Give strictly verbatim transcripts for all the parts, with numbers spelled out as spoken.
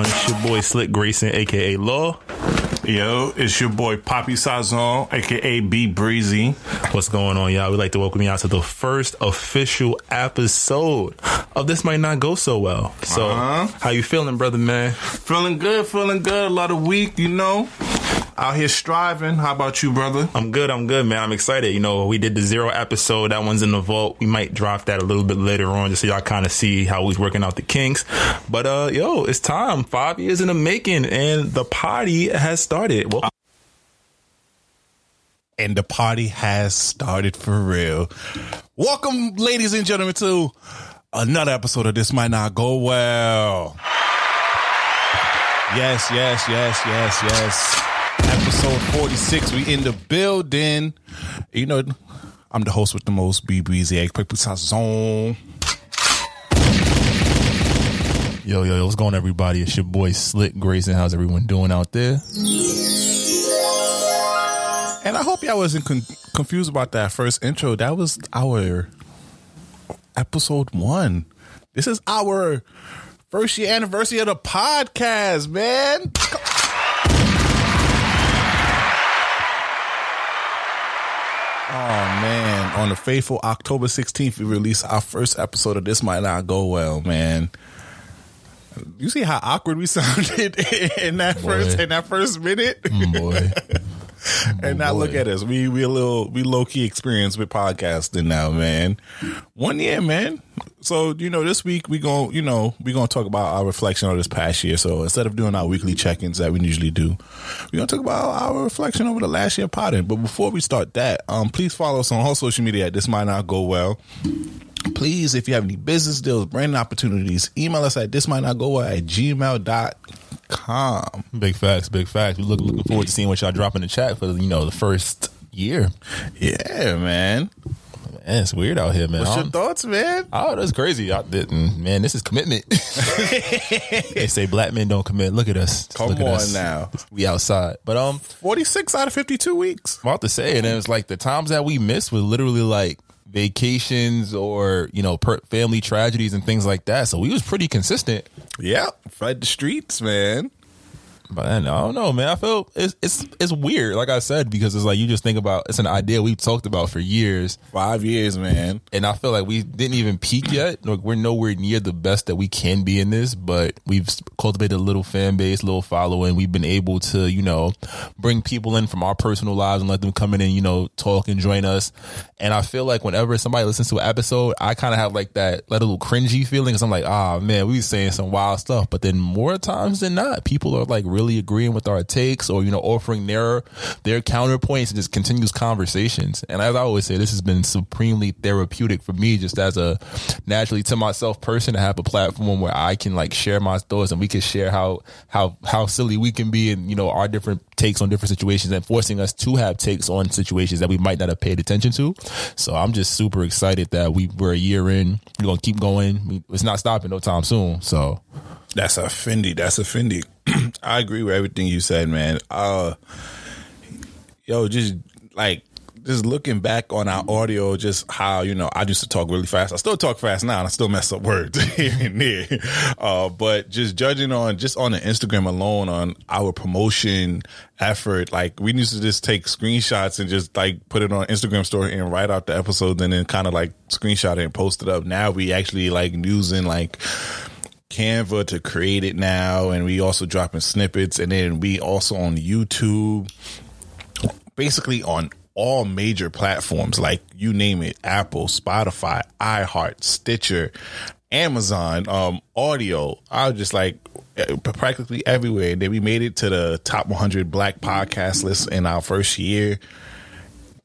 on? It's your boy Slick Grayson, a k a. Law. Yo, it's your boy Poppy Sazon, a k a. B Breezy. What's going on, y'all? We'd like to welcome y'all to the first official episode of This Might Not Go So Well. So, uh-huh. How you feeling, brother, man? Feeling good, feeling good. A lot of week, you know. Out here striving. How about you, brother? I'm good. I'm good, man. I'm excited. You know, we did the zero episode. That one's in the vault. We might drop that a little bit later on just so y'all kind of see how we's working out the kinks. But, uh, yo, it's time. Five years in the making, and the party has started. Well, and the party has started for real. Welcome, ladies and gentlemen, to another episode of This Might Not Go Well. Yes, yes, yes, yes, yes. Episode forty-six, we in the building. You know, I'm the host with the most, B Breezy, Egg Paper Zone. Yo, yo, yo, what's going on, everybody? It's your boy Slick Grayson. How's everyone doing out there? And I hope y'all wasn't con- confused about that first intro. That was our episode one. This is our first year anniversary of the podcast, man. Oh, man. On the faithful October sixteenth, we released our first episode of This Might Not Go Well, man. You see how awkward we sounded in that boy. first in that first minute? Boy. And now boy. Look at us. We we a little we low-key experienced with podcasting now, man. One year, man. So, you know, this week we gonna, you know, we're gonna talk about our reflection of this past year. So instead of doing our weekly check-ins that we usually do, we're gonna talk about our reflection over the last year potting. But before we start that, um, please follow us on all social media at This Might Not Go Well. Please, if you have any business deals, branding opportunities, email us at this might not go well at gmail dot com. Big facts, big facts. We look looking forward to seeing what y'all drop in the chat for, you know, the first year. Yeah, man. Man, it's weird out here, man. What's your thoughts, man? Oh, that's crazy. I didn't, man. This is commitment. They say black men don't commit. Look at us. Come Look on at us. Now, we outside. But um, forty-six out of fifty-two weeks. I'm about to say, and it was like the times that we missed were literally like vacations or, you know, per- family tragedies and things like that. So we was pretty consistent. Yeah, fight the streets, man. But I don't know, man. I feel it's it's it's weird, like I said, because it's like you just think about, it's an idea we've talked about for years. Five years, man. And I feel like we didn't even peak yet. Like, we're nowhere near the best that we can be in this, but we've cultivated a little fan base, little following. We've been able to, you know, bring people in from our personal lives and let them come in and, you know, talk and join us. And I feel like whenever somebody listens to an episode, I kind of have like that, that little cringy feeling. Cause I'm like, ah, oh, man, we were saying some wild stuff. But then more times than not, people are like really really agreeing with our takes, or, you know, offering their their counterpoints and just continuous conversations. And as I always say, this has been supremely therapeutic for me, just as a naturally to myself person, to have a platform where I can like share my thoughts and we can share how how how silly we can be, and, you know, our different takes on different situations, and forcing us to have takes on situations that we might not have paid attention to. So I'm just super excited that we we're a year in. We're gonna keep going. It's not stopping no time soon. So that's a Fendi. That's a Fendi. I agree with everything you said, man. Uh, yo, just like just looking back on our audio, just how, you know, I used to talk really fast. I still talk fast now, and I still mess up words here and there. Uh, but just judging on just on the Instagram alone, on our promotion effort, like we used to just take screenshots and just like put it on Instagram story and write out the episode, and then kind of like screenshot it and post it up. Now we actually like using like Canva to create it now, and we also dropping snippets, and then we also on YouTube, basically on all major platforms, like you name it, Apple, Spotify, iHeart, Stitcher, Amazon, um, audio. I was just like practically everywhere. And then we made it to the top one hundred Black podcast list in our first year.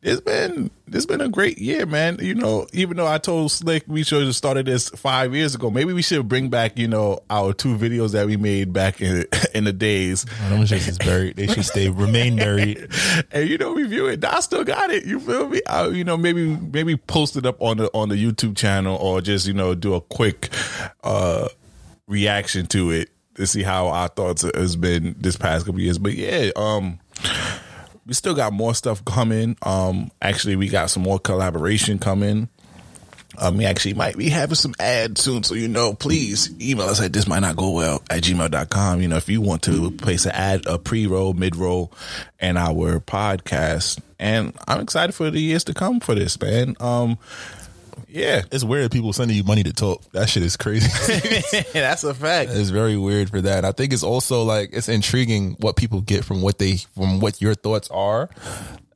It's been it's been a great year, man. You know, even though I told Slick we should have started this five years ago, maybe we should bring back, you know, our two videos that we made back in in the days. Oh, them shits is buried. They should stay remain buried. And, you know, review it. I still got it. You feel me? I, you know, maybe maybe post it up on the on the YouTube channel, or just, you know, do a quick uh, reaction to it to see how our thoughts has been this past couple years. But yeah, um. We still got more stuff coming. Um, actually, we got some more collaboration coming. Um, we actually might be having some ads soon, so you know, please email us at this might not go well at gmail dot com. You know, if you want to place an ad, a pre-roll, mid-roll, and our podcast. And I'm excited for the years to come for this, man. Um, yeah, it's weird people sending you money to talk. That shit is crazy. That's a fact. It's very weird for that. I think it's also like it's intriguing what people get from what they from what your thoughts are.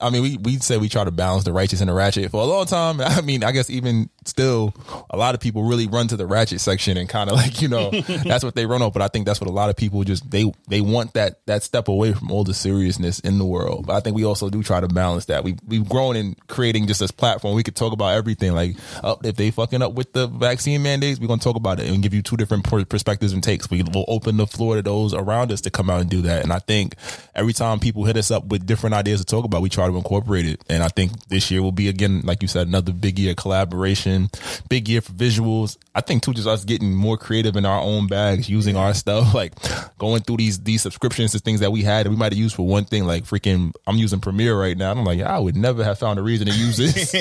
I mean, we we say we try to balance the righteous and the ratchet for a long time. I mean, I guess even still, a lot of people really run to the ratchet section and kind of like, you know, that's what they run on. But I think that's what a lot of people just they they want that that step away from all the seriousness in the world. But I think we also do try to balance that. We we've grown in creating just this platform. We could talk about everything. Like uh, if they fucking up with the vaccine mandates, we're gonna talk about it and give you two different perspectives and takes. We will open the floor to those around us to come out and do that. And I think every time people hit us up with different ideas to talk about, we try to incorporate it. And I think this year will be, again, like you said, another big year of collaboration, big year for visuals. I think too, just us getting more creative in our own bags, using our stuff, like going through these these subscriptions to things that we had that we might have used for one thing. Like freaking, I'm using Premiere right now. I'm like, I would never have found a reason to use this.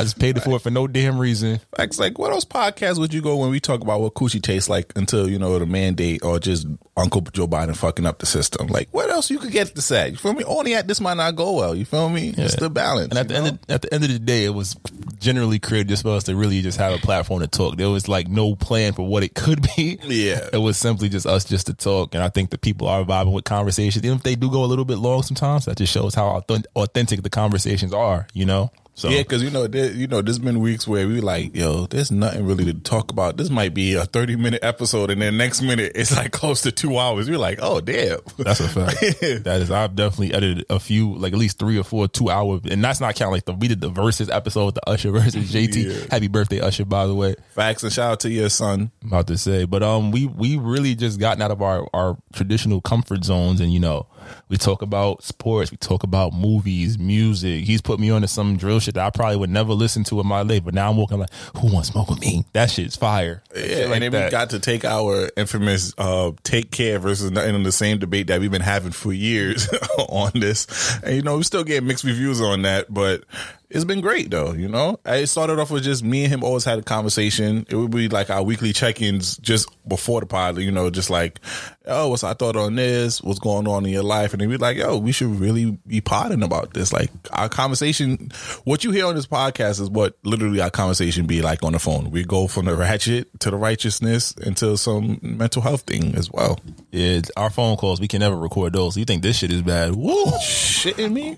I just paid for it for no damn reason. Like, like what else podcasts would you go when we talk about what coochie tastes like until, you know, the mandate or just Uncle Joe Biden fucking up the system? Like, what else you could get this at? You feel me? Only at This Might Not Go Well. You feel I mean, yeah. It's the balance. And at the, end of, at the end of the day, it was generally created just for us to really just have a platform to talk. There was like no plan for what it could be. Yeah, it was simply just us just to talk. And I think the people are vibing with conversations, even if they do go a little bit long sometimes. That just shows how authentic the conversations are, you know. So yeah, because you know, there, you know, there's been weeks where we like, yo, there's nothing really to talk about. This might be a thirty minute episode, and then next minute it's like close to two hours. We're like, oh damn, that's a fact. That is, I've definitely edited a few, like at least three or four two hour, and that's not counting like the we did the versus episode with the Usher versus J T. Yeah. Happy birthday, Usher, by the way. Facts, and shout out to your son. I'm about to say, but um, we we really just gotten out of our our traditional comfort zones, and you know, we talk about sports, we talk about movies, music. He's put me on to some drill shit that I probably would never listen to in my life, but now I'm walking like, who wants to smoke with me? That shit's fire. Yeah, shit like and then that. We got to take our infamous uh, take care versus nothing on the same debate that we've been having for years on this. And, you know, we still get mixed reviews on that, but it's been great, though, you know? It started off with just me and him always had a conversation. It would be like our weekly check-ins just before the pod, you know, just like, oh, what's our thought on this? What's going on in your life? And then we're like, yo, we should really be podding about this. Like, our conversation, what you hear on this podcast is what literally our conversation be like on the phone. We go from the ratchet to the righteousness into some mental health thing as well. Yeah, our phone calls, we can never record those. You think this shit is bad? Woo! Shitting me?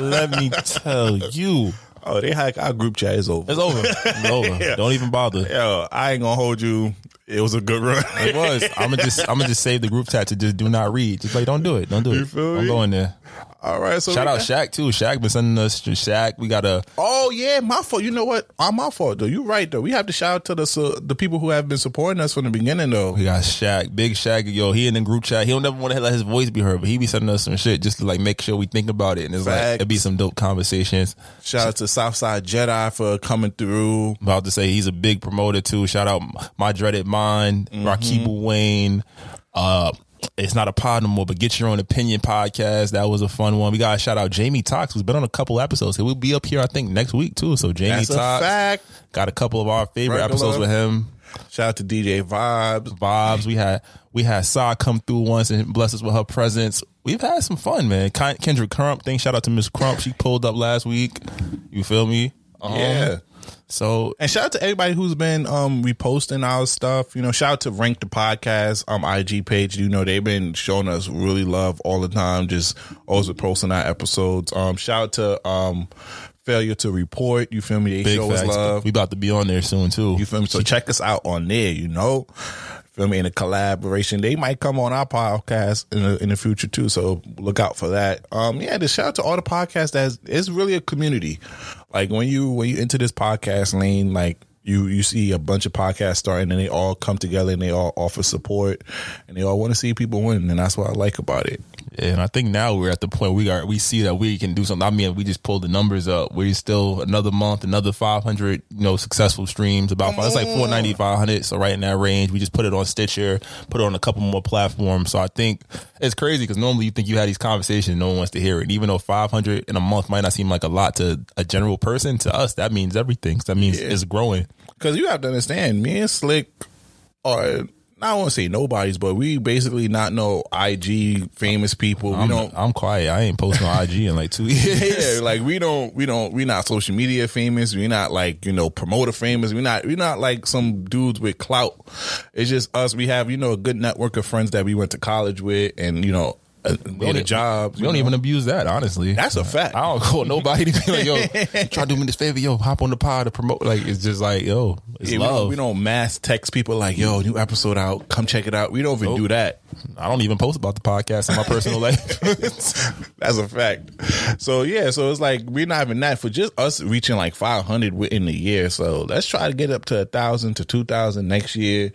Let me tell you. Oh, they hack our group chat. It's over. It's over. It's over. Yeah. Don't even bother. Yo, I ain't gonna hold you. It was a good run. It was. I'm gonna just. I'm gonna just save the group chat to just do not read. Just like don't do it. Don't do it. I'm going there. All right. So shout out got- Shaq too. Shaq been sending us Shaq. We got a. Oh yeah, my fault. You know what? I'm my fault though. You're right though. We have to shout out to the so, the people who have been supporting us from the beginning though. We got Shaq, big Shaq. Yo, he in the group chat. He don't ever want to let his voice be heard, but he be sending us some shit just to like make sure we think about it, and it's Facts. Like it'd be some dope conversations. Shout out to Southside Jedi for coming through. I'm about to say he's a big promoter too. Shout out my dreaded mind, mm-hmm. Rakibu Wayne. Uh, It's not a pod no more, but Get Your Own Opinion podcast. That was a fun one. We got to shout out Jamie Tox, who's been on a couple episodes. He'll be up here, I think, next week, too. So, Jamie That's Tox. A fact. Got a couple of our favorite Regular. episodes with him. Shout out to D J Vibes. Vibes. We had we had Sa come through once and bless us with her presence. We've had some fun, man. Kendra Crump thing. Shout out to Miss Crump. She pulled up last week. You feel me? Um, yeah. So and shout out to everybody who's been um, reposting our stuff. You know, shout out to Rank the Podcast um, I G page. You know, they've been showing us really love all the time. Just always posting our episodes. Um, shout out to um, Failure to Report. You feel me? They Big show facts. us love. We about to be on there soon too. You feel me? So check us out on there. You know. Feel me? In a collaboration, they might come on our podcast in the, in the future too. So look out for that. Um, yeah, just shout out to all the podcasts. That's it's really a community. Like when you when you into this podcast lane, like you you see a bunch of podcasts starting, and they all come together, and they all offer support, and they all want to see people win, and that's what I like about it. And I think now we're at the point we are, we see that we can do something. I mean, we just pulled the numbers up. We're still another month, another five hundred, you know, successful streams. About five, it's like four ninety, five hundred. So right in that range, we just put it on Stitcher, put it on a couple more platforms. So I think it's crazy because normally you think you had these conversations, no one wants to hear it. And even though five hundred in a month might not seem like a lot to a general person, to us that means everything. That means yeah. it's growing. Because you have to understand, me and Slick are. I won't say nobody's, but we basically not know I G famous people. I'm, we don't. I'm quiet. I ain't posting on I G in like two years. Yeah, like we don't. We don't. We're not social media famous. We're not like, you know, promoter famous. We're not. We're not like some dudes with clout. It's just us. We have, you know, a good network of friends that we went to college with, and you know. Uh, we don't, jobs, we don't even abuse that, honestly. That's a fact. I don't call nobody to be like, yo, try to do me this favor, yo, hop on the pod to promote. Like, it's just like, yo, it's yeah, love. We don't, we don't mass text people like, yo, new episode out, come check it out. We don't even nope. do that. I don't even post about the podcast in my personal life. That's a fact. So yeah, so it's like we're not even that. For just us reaching like five hundred within the year, so let's try to get up to one thousand to two thousand next year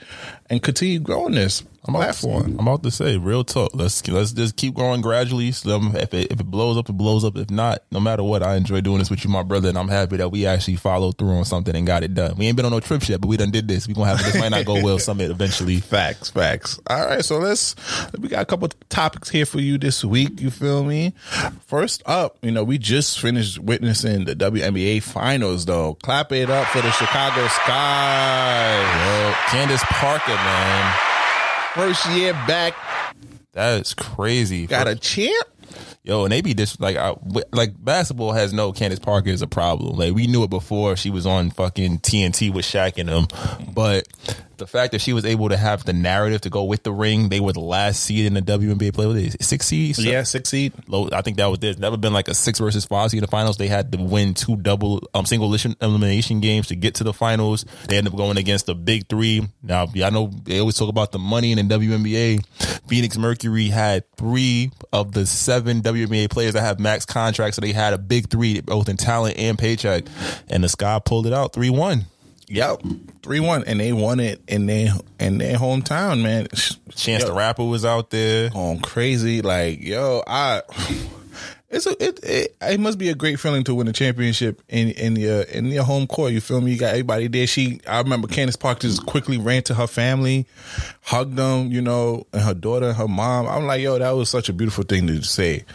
and continue growing this. I'm about, to, I'm about to say, real talk. Let's let's just keep going gradually. So if it, if it blows up, it blows up. If not, no matter what, I enjoy doing this with you, my brother, and I'm happy that we actually followed through on something and got it done. We ain't been on no trips yet, but we done did this. We gonna have this might not go well summit eventually. Facts, facts. All right, so let's. We got a couple of topics here for you this week. You feel me? First up, you know, we just finished witnessing the W N B A finals, though. Clap it up for the Chicago Sky. Yo, Candace Parker, man. First year back. That is crazy. Got First. a champ? Yo, and they be this like I, like basketball has no Candace Parker is a problem. Like we knew it before she was on fucking T N T with Shaq and them. But the fact that she was able to have the narrative to go with the ring, they were the last seed in the W N B A play. Six seed? So yeah, six seed. Low, I think that was this. Never been like a six versus five seed in the finals. They had to win two double um, single elimination games to get to the finals. They ended up going against the big three. Now, I know they always talk about the money in the W N B A. Phoenix Mercury had three of the seven W N B A players that have max contracts, so they had a big three both in talent and paycheck. And the Sky pulled it out three one. Yep, three one, and they won it in their in their hometown, man. Chance the Rapper was out there going crazy, like yo, I. It's a, it, it it must be a great feeling to win a championship in in your in your home court. You feel me? You got everybody there. She, I remember Candace Parker just quickly ran to her family, hugged them, you know, and her daughter, and her mom. I'm like, yo, that was such a beautiful thing to say.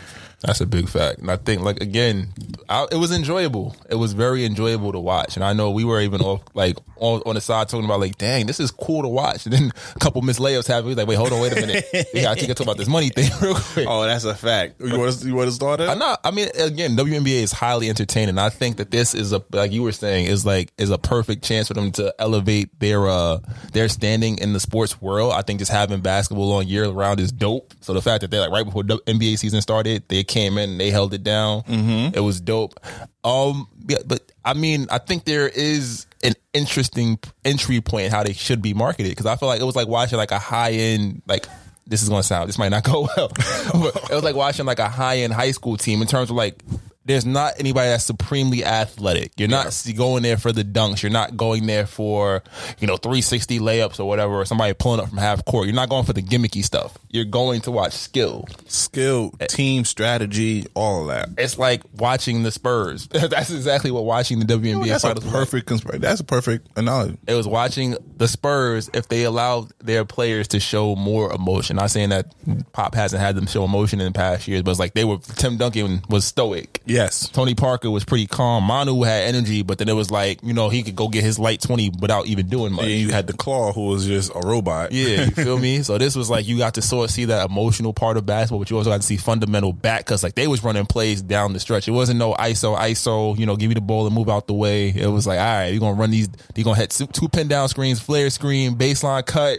That's a big fact. And I think, like, again, I, it was enjoyable. It was very enjoyable to watch. And I know we were even off, like, on, on the side talking about, like, dang, this is cool to watch. And then a couple missed layups happened. We was like, wait, hold on, wait a minute. We got to talk about this money thing real quick. Oh, that's a fact. You want to, you want to start it? I'm not, I mean, again, W N B A is highly entertaining. I think that this is, a like you were saying, is, like, is a perfect chance for them to elevate their, uh, their standing in the sports world. I think just having basketball on year round is dope. So the fact that they're, like, right before the N B A season started, they came in and they held it down. Mm-hmm. It was dope. Um, yeah, but I mean, I think there is an interesting entry point in how they should be marketed, because I feel like it was like watching like a high end, like this is going to sound, this might not go well, but it was like watching like a high end high school team in terms of like, there's not anybody that's supremely athletic. You're yeah. not going there for the dunks. You're not going there for, you know, three sixty layups or whatever, or somebody pulling up from half court. You're not going for the gimmicky stuff. You're going to watch skill. Skill, team strategy, all of that. It's like watching the Spurs. That's exactly what watching the W N B A no, that's finals a perfect was. Consp- that's a perfect analogy. It was watching the Spurs if they allowed their players to show more emotion. Not saying that Pop hasn't had them show emotion in the past years, but it's like they were, Tim Duncan was stoic. Yeah. Yes. Tony Parker was pretty calm. Manu had energy, but then it was like, you know, he could go get his light twenty without even doing much. Yeah, you had the Claw, who was just a robot. Yeah, you feel me? So this was like, you got to sort of see that emotional part of basketball, but you also got to see fundamental back, because like they was running plays down the stretch. It wasn't no I S O, I S O, you know, give me the ball and move out the way. It was like, all right, you're going to run these, you're going to hit two, two pin down screens, flare screen, baseline cut.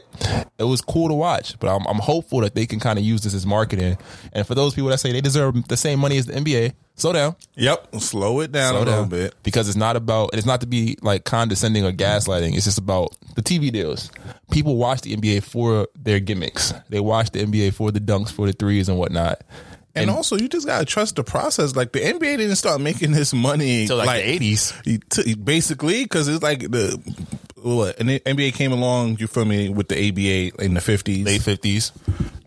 It was cool to watch, but I'm, I'm hopeful that they can kind of use this as marketing. And for those people that say they deserve the same money as the N B A, slow down. Yep. Slow it down Slow a down. little bit. Because it's not about, it's not to be like condescending or gaslighting. It's just about the T V deals. People watch the N B A for their gimmicks. They watch the N B A for the dunks, for the threes and whatnot. And, and also, you just got to trust the process. Like, the N B A didn't start making this money until like, like the eighties. Basically, because it's like the, what, and the N B A came along, you feel me, with the A B A in the fifties. Late fifties.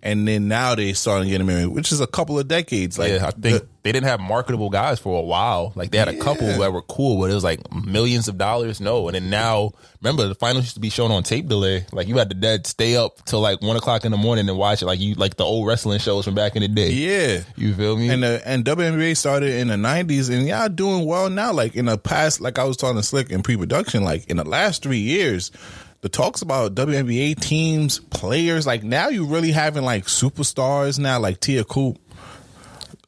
and then now they starting getting married, which is a couple of decades. Like, yeah, I think the, they didn't have marketable guys for a while. Like, they had yeah. a couple that were cool, but it was like millions of dollars. No, and then now, remember, the finals used to be shown on tape delay. Like, you had to dead stay up till like one o'clock in the morning and watch it. Like you, like the old wrestling shows from back in the day. Yeah, you feel me? And the, and W N B A started in the nineties, and y'all doing well now. Like in the past, like I was talking to Slick in pre-production, like in the last three years. The talks about W N B A teams, players, like now you really having like superstars now, like Tia Coop,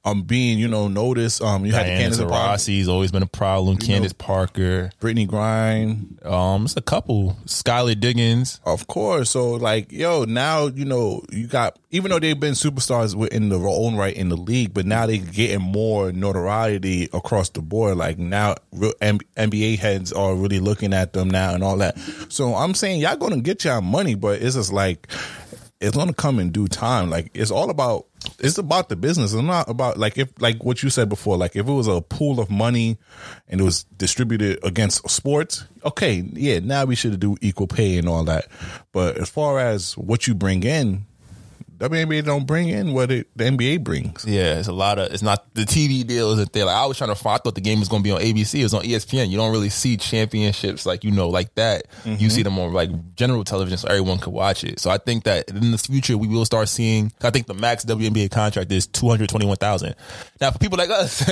um, being, you know, noticed. Um, you Diana had Candace Rossi's always been a problem. You Candace know, Parker, Brittany Grine, um, it's a couple. Skylar Diggins, of course. So like, yo, now you know you got, even though they've been superstars in their own right in the league, but now they getting more notoriety across the board. Like now, real N B A heads are really looking at them now and all that. So I'm saying y'all gonna get y'all money, but it's just like, it's gonna come in due time. Like it's all about. It's about the business. It's not about like if like what you said before. Like if it was a pool of money and it was distributed against sports, okay, yeah, now we should do equal pay and all that. But as far as what you bring in, W N B A don't bring in what it, the N B A brings. Yeah, it's a lot of. It's not the T V deal isn't there. Like I was trying to find. I thought the game was going to be on A B C. It was on E S P N. You don't really see championships like you know like that. Mm-hmm. You see them on like general television, so everyone could watch it. So I think that in the future we will start seeing. I think the max W N B A contract is two hundred twenty-one thousand. Now for people like us,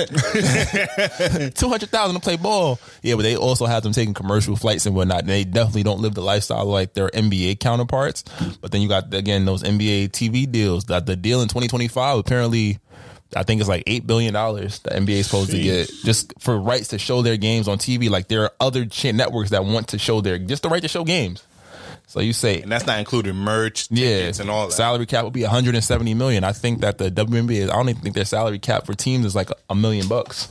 two hundred thousand to play ball. Yeah, but they also have them taking commercial flights and whatnot. And they definitely don't live the lifestyle like their N B A counterparts. But then you got again those N B A T V deals. That the deal in twenty twenty-five apparently, I think it's like eight billion dollars the N B A is supposed Jeez. to get just for rights to show their games on T V. Like there are other networks that want to show their just the right to show games. So you say, and that's not including merch, tickets, yeah, and all that. Salary cap would be one hundred seventy million. I think that the W N B A, I don't even think their salary cap for teams is like a, a million bucks.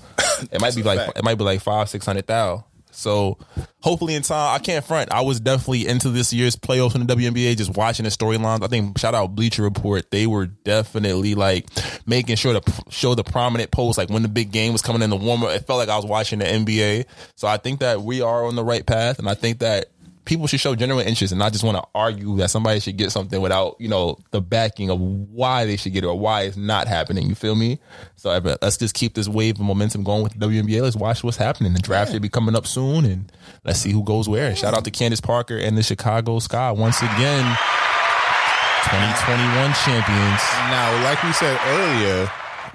It might be like fact. It might be like five six hundred thousand. So hopefully in time, I can't front. I was definitely into this year's playoffs in the W N B A, just watching the storylines. I think shout out Bleacher Report. They were definitely like making sure to show the prominent posts, like when the big game was coming in the warmer. It felt like I was watching the N B A. So I think that we are on the right path. And I think that people should show genuine interest and not just want to argue that somebody should get something without, you know, the backing of why they should get it or why it's not happening. You feel me? So let's just keep this wave of momentum going with the W N B A. Let's watch what's happening. The draft yeah. should be coming up soon, and let's see who goes where. Shout out to Candace Parker and the Chicago Sky once again, twenty twenty-one champions. Now, like we said earlier,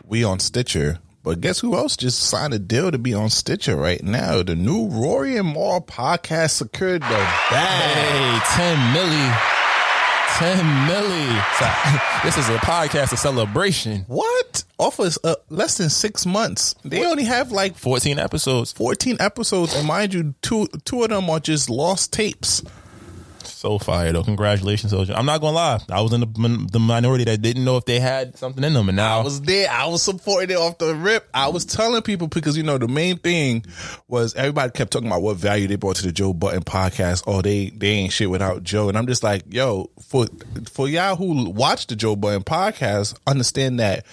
we on Stitcher. But guess who else just signed a deal to be on Stitcher right now? The new Rory and Maul podcast secured the bag. Hey, ten milli. ten milli. So, this is a podcast of celebration. What? Off of uh, less than six months. They what? only have like fourteen episodes. fourteen episodes. And mind you, two two of them are just lost tapes. So fire though. Congratulations, Soulja. I'm not gonna lie, I was in the, the minority that didn't know if they had something in them. And now I was there. I was supporting it off the rip. I was telling people because, you know, the main thing was everybody kept talking about what value they brought to the Joe Budden podcast. Oh, they they ain't shit without Joe. And I'm just like, yo, for for y'all who watch the Joe Budden podcast, understand that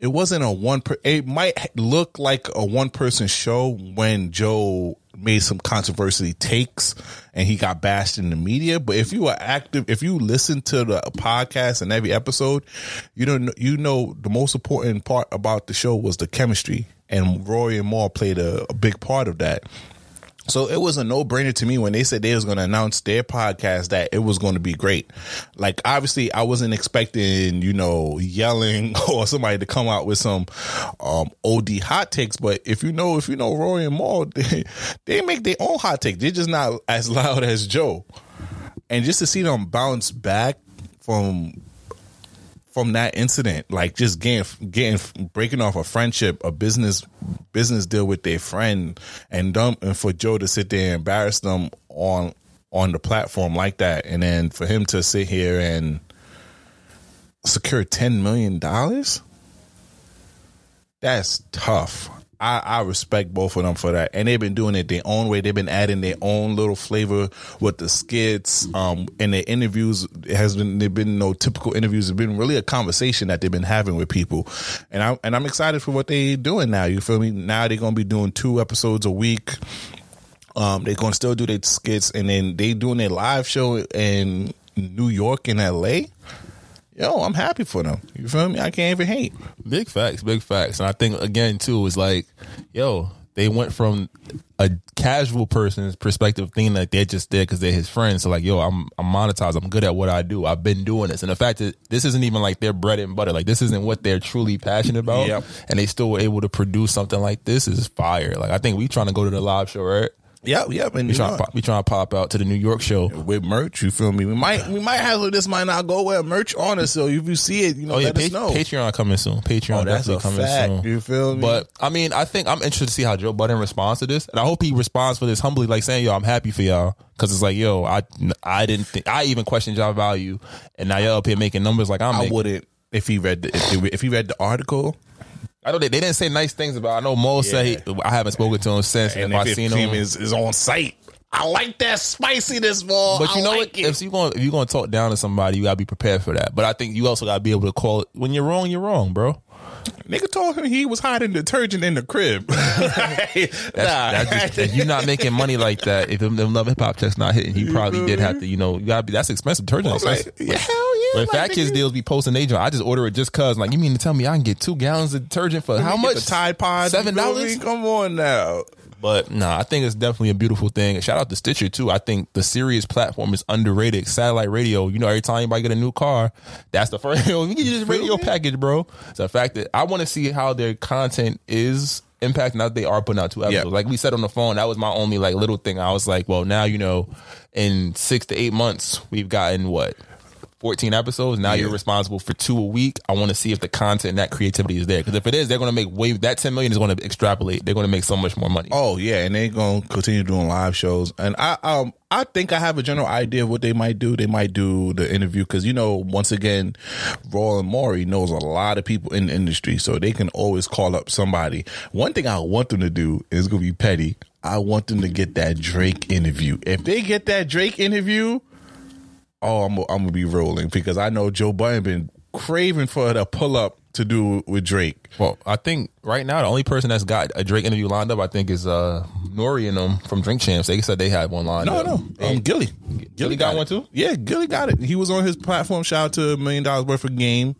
it wasn't a one per, it might look like a one person show when Joe made some controversy takes and he got bashed in the media. But if you are active, if you listen to the podcast and every episode, you don't know, you know, the most important part about the show was the chemistry, and Rory and Maul played a, a big part of that. So it was a no-brainer to me when they said they was going to announce their podcast that it was going to be great. Like, obviously, I wasn't expecting, you know, yelling or somebody to come out with some um, O D hot takes. But if you know, if you know Rory and Maul, they, they make their own hot take. They're just not as loud as Joe. And just to see them bounce back from... from that incident, like just getting, getting, breaking off a friendship, a business, business deal with their friend, and dumb, and for Joe to sit there and embarrass them on, on the platform like that, and then for him to sit here and secure ten million dollars, that's tough. I, I respect both of them for that. And they've been doing it their own way. They've been adding their own little flavor with the skits. Um, and the interviews, it has been, there have been no typical interviews. It's been really a conversation that they've been having with people. And, I, and I'm excited for what they're doing now. You feel me? Now they're going to be doing two episodes a week. Um, they're going to still do their skits. And then they doing their live show in New York and L A. yo, I'm happy for them. You feel me? I can't even hate. Big facts, big facts. And I think, again, too, is like, yo, they went from a casual person's perspective thinking that they're just there because they're his friends. So, like, yo, I'm I'm monetized. I'm good at what I do. I've been doing this. And the fact that this isn't even, like, their bread and butter. Like, this isn't what they're truly passionate about. Yep. And they still were able to produce something like this is fire. Like, I think we trying to go to the live show, right? Yep, yep. And we trying, pop, we trying to pop out to the New York show with merch. You feel me? We might, we might have This Might Not Go Well merch on us. So if you see it, you know, oh, yeah, let pa- us know. Patreon coming soon. Patreon oh, that's definitely a coming fact. soon. You feel me? But I mean, I think I'm interested to see how Joe Budden responds to this, and I hope he responds for this humbly, like saying, "Yo, I'm happy for y'all," because it's like, "Yo, I, I didn't think I even questioned y'all value, and now y'all up here making numbers like I'm." I making. wouldn't if he read the, if, if he read the article. I know they, they didn't say nice things about. I know Mo yeah. said he, I haven't spoken to him since, and, and if I've seen him is, is on site. I like that spiciness, Mo. But you I know like what? It. If you going if you going to talk down to somebody, you got to be prepared for that. But I think you also got to be able to call it. When you're wrong, you're wrong, bro. Nigga told him he was hiding detergent in the crib. that's, nah. that's just, you're not making money like that. If them, them Love Hip Hop checks not hitting, he probably you did have to. You know, you got to be. That's expensive detergent. Like, like, yeah, hell yeah. But if like, that kid's deals be posting they joint, I just order it just cause. Like, you mean to tell me I can get two gallons of detergent for how much? The Tide Pod, seven dollars. Come on now. But nah, I think it's definitely a beautiful thing. Shout out to Stitcher too. I think the Sirius platform is underrated. Satellite radio, you know, every time anybody get a new car, that's the first. You get this radio package, bro. It's the fact that I want to see how their content is impacting. Now they are putting out two episodes. Yeah. Like we said on the phone, that was my only like little thing. I was like, well, now you know, in six to eight months, we've gotten what. fourteen episodes. Now yeah. you're responsible for two a week. I want to see if the content and that creativity is there. Because if it is, they're going to make wave. That ten million is going to extrapolate. They're going to make so much more money. Oh, yeah. And they're going to continue doing live shows. And I um I think I have a general idea of what they might do. They might do the interview. Because, you know, once again, Raw and Maury knows a lot of people in the industry. So they can always call up somebody. One thing I want them to do is going to be petty. I want them to get that Drake interview. If they get that Drake interview... Oh, I'm, I'm gonna be rolling because I know Joe Budden been craving for the pull up to do with Drake. Well, I think right now the only person that's got a Drake interview lined up, I think, is uh, Nori and them from Drink Champs. They said they had one lined no, up. No, no, um, Gilly. Gilly, Gilly got, got one too. Yeah, Gilly got it. He was on his platform. Shout out to a million dollars worth of game.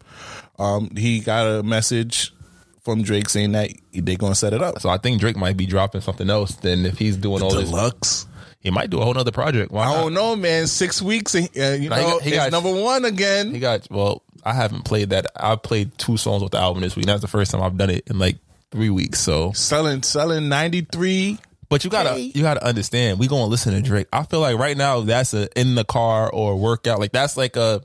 Um, he got a message from Drake saying that they gonna set it up. So I think Drake might be dropping something else than if he's doing the all deluxe. this deluxe. He might do a whole other project. Why I not? don't know, man. Six weeks, and, uh, you no, know, he got, he got number one again. He got well. I haven't played that. I played two songs with the album this week. That's the first time I've done it in like three weeks. So selling, selling ninety three. But you gotta, you gotta understand. We gonna listen to Drake. I feel like right now that's a in the car or workout. Like that's like a.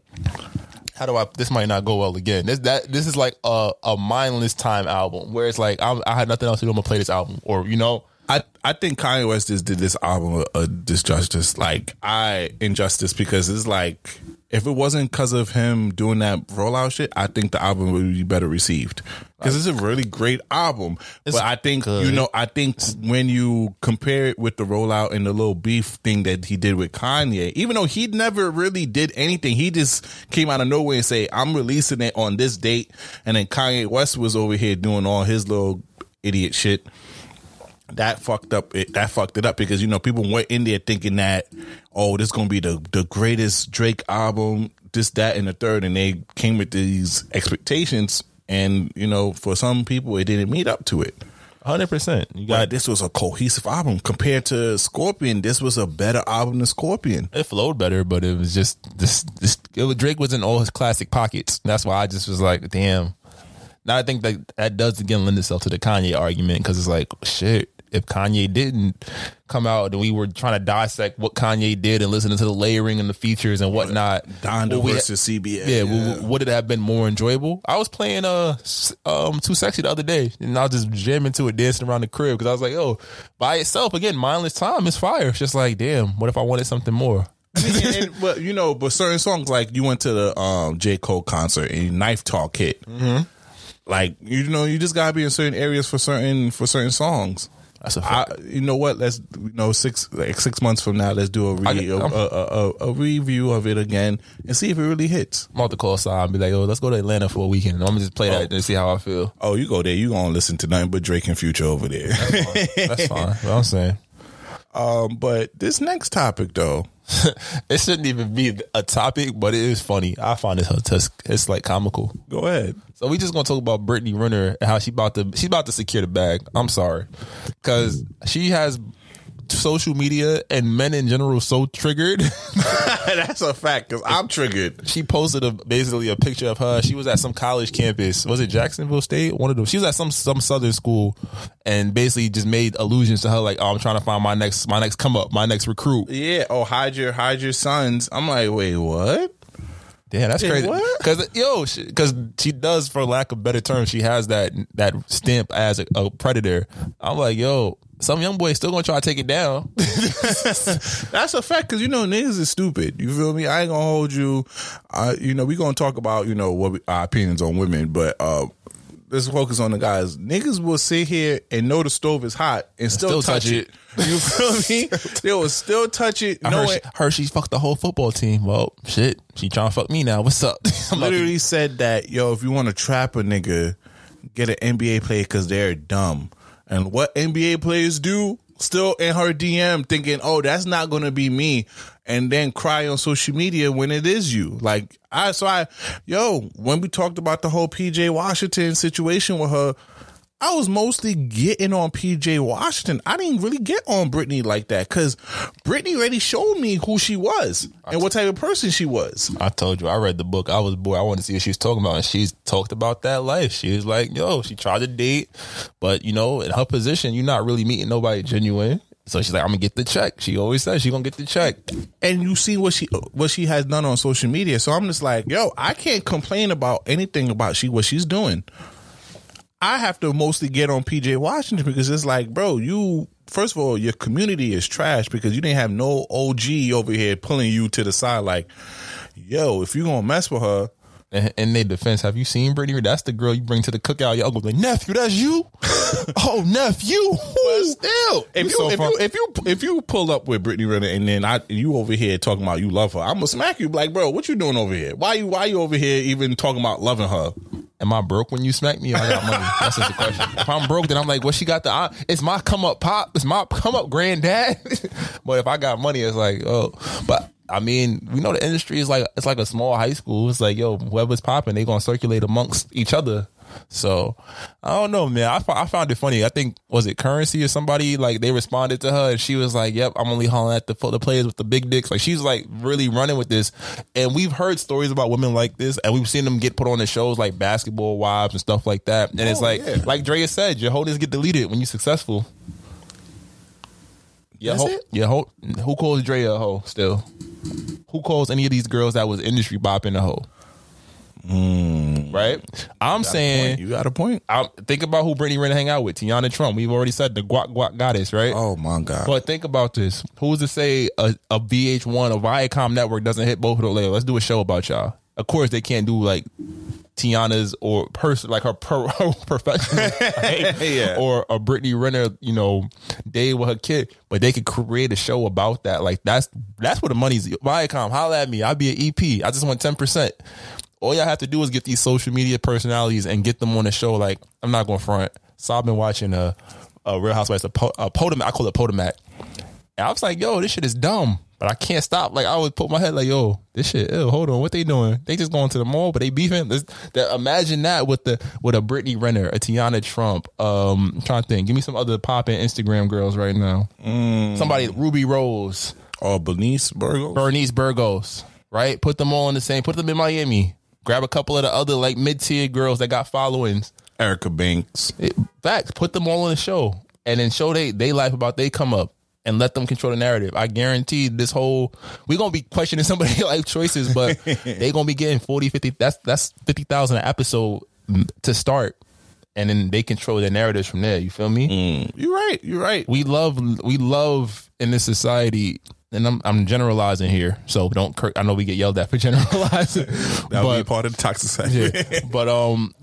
How do I? This might not go well again. This that this is like a a mindless time album where it's like I'm, I had nothing else to do. I'm gonna play this album, or you know. I, I think Kanye West just did this album a disjustice, like I injustice because it's like if it wasn't because of him doing that rollout shit, I think the album would be better received because it's a really great album. It's but I think good. you know I think when you compare it with the rollout and the little beef thing that he did with Kanye, even though he never really did anything, he just came out of nowhere and say I'm releasing it on this date, and then Kanye West was over here doing all his little idiot shit. That fucked up. It, that fucked it up because you know people went in there thinking that oh this is gonna be the the greatest Drake album, this that and the third, and they came with these expectations, and you know for some people it didn't meet up to it. one hundred percent. You got right. This was a cohesive album compared to Scorpion. This was a better album than Scorpion. It flowed better, but it was just this. this it was, Drake was in all his classic pockets. That's why I just was like, damn. Now I think that that does again lend itself to the Kanye argument because it's like shit. If Kanye didn't come out and we were trying to dissect what Kanye did and listening to the layering and the features and whatnot, Donda versus C B S, yeah, yeah. would it have been more enjoyable? I was playing uh um Too Sexy the other day and I was just jamming to it, dancing around the crib because I was like, oh, by itself again, mindless time is fire. It's just like, damn, what if I wanted something more? and, and, but you know, but certain songs like you went to the um J. Cole concert and Knife Talk hit, mm-hmm. like you know, you just gotta be in certain areas for certain for certain songs. That's a fact. I, you know what? Let's you know six like six months from now, let's do a, re- I, a, a, a a review of it again and see if it really hits. I'm about to call side and be like, "Oh, let's go to Atlanta for a weekend. I'm gonna just play oh. that and see how I feel." Oh, you go there, you gonna listen to nothing but Drake and Future over there. That's fine. That's fine. That's what I'm saying. Um, but this next topic, though, it shouldn't even be a topic, but it is funny. I find it it's, it's like comical. Go ahead. So we just gonna talk about Brittany Renner and how she about to she's about to secure the bag. I'm sorry, because she has social media and men in general so triggered. That's a fact, because I'm triggered. She posted a, basically a picture of her. She was at some college campus. Was it Jacksonville State? One of them. She was at some some southern school and basically just made allusions to her, like, oh, I'm trying to find my next my next come up, my next recruit. Yeah. Oh, hide your hide your sons. I'm like, wait, what? Damn, that's crazy. Because yo, because she, she does, for lack of better term, she has that that stamp as a, a predator. I'm like, yo, some young boy still gonna try to take it down. That's a fact, because you know niggas is stupid. You feel me? I ain't gonna hold you. Uh, you know we gonna talk about you know what we, our opinions on women, but uh, let's focus on the guys. Niggas will sit here and know the stove is hot and still, still touch, touch it. it. You feel me? They will still touch it. I heard, heard she fucked the whole football team. Well, shit, she trying to fuck me now. What's up? Literally said that. Yo, if you want to trap a nigga, get an N B A player, because they're dumb. And what N B A players do, still in her D M thinking, oh, that's not going to be me. And then cry on social media when it is you. Like, I, so I, yo, when we talked about the whole P J Washington situation with her, I was mostly getting on P J Washington. I didn't really get on Brittany like that, because Brittany already showed me who she was and t- what type of person she was. I told you, I read the book. I was bored. I wanted to see what she was talking about, and she's talked about that life. She was like, yo, she tried to date, but, you know, in her position, you're not really meeting nobody genuine. So she's like, I'm going to get the check. She always says she's going to get the check. And you see what she what she has done on social media. So I'm just like, yo, I can't complain about anything about she what she's doing. I have to mostly get on P J Washington, because it's like, bro, you, first of all, your community is trash, because you didn't have no O G over here pulling you to the side like, yo, if you're going to mess with her. And, and their defense, have you seen Brittany? That's the girl you bring to the cookout. Your uncle's like, nephew, that's you? Oh, nephew. But still, if you, so if, you, if, you, if, you, if you pull up with Brittany Renner and then I, you over here talking about you love her, I'm going to smack you like, bro, what you doing over here? Why you, why you over here even talking about loving her? Am I broke when you smack me, or I got money? That's just the question. If I'm broke, then I'm like, well, she got the I, it's my come up pop. It's my come up granddad. But if I got money, it's like, oh. But I mean, we know the industry is like, it's like a small high school. It's like, yo, whoever's popping, they gonna circulate amongst each other. So I don't know, man. I, I found it funny. I think, was it Currency or somebody, like they responded to her and she was like, yep, I'm only hollering at the, the players with the big dicks. Like, she's like really running with this. And we've heard stories about women like this, and we've seen them get put on the shows like Basketball Wives and stuff like that. And oh, it's like, yeah. Like Drea said, your holdings get deleted when you're successful. Your That's ho- it? Your ho- who calls Drea a hoe still? Who calls any of these girls that was industry bopping a hoe? Mm. Right, I'm saying, you got a point. I'm, think about who Brittany Renner hang out with. Tiana Trump. We've already said the guac guac goddess, right? Oh my god! But think about this. Who's to say a, a V H one, a Viacom network doesn't hit both of those labels? Let's do a show about y'all. Of course, they can't do like Tiana's or person like her, pro, her professional yeah. or a Brittany Renner, you know, day with her kid. But they could create a show about that. Like that's that's where the money's. Viacom, holla at me. I'll be an E P. I just want ten percent. All y'all have to do is get these social media personalities and get them on the show. Like, I'm not going front. So I've been watching a, a Real Housewives, a, po- a Potomac. I call it Potomac. And I was like, yo, this shit is dumb, but I can't stop. Like, I always put my head like, yo, this shit, ew, hold on, what they doing? They just going to the mall, but they beefing. This, that, imagine that with the with a Brittany Renner, a Tiana Trump. Um, I'm trying to think. Give me some other popping Instagram girls right now. Mm. Somebody, Ruby Rose. Or oh, Bernice Burgos. Bernice Burgos, right? Put them all in the same. Put them in Miami. Grab a couple of the other like mid-tier girls that got followings. Erica Banks. It, facts. Put them all on the show and then show they, they life about they come up and let them control the narrative. I guarantee this whole, we're going to be questioning somebody's life choices, but they going to be getting forty, fifty, that's, that's fifty thousand an episode to start. And then they control their narratives from there. You feel me? Mm. You're right. You're right. We love, we love in this society, and I'm I'm generalizing here, so don't. Cur- I know we get yelled at for generalizing. That would be part of the toxic side. Yeah, but um,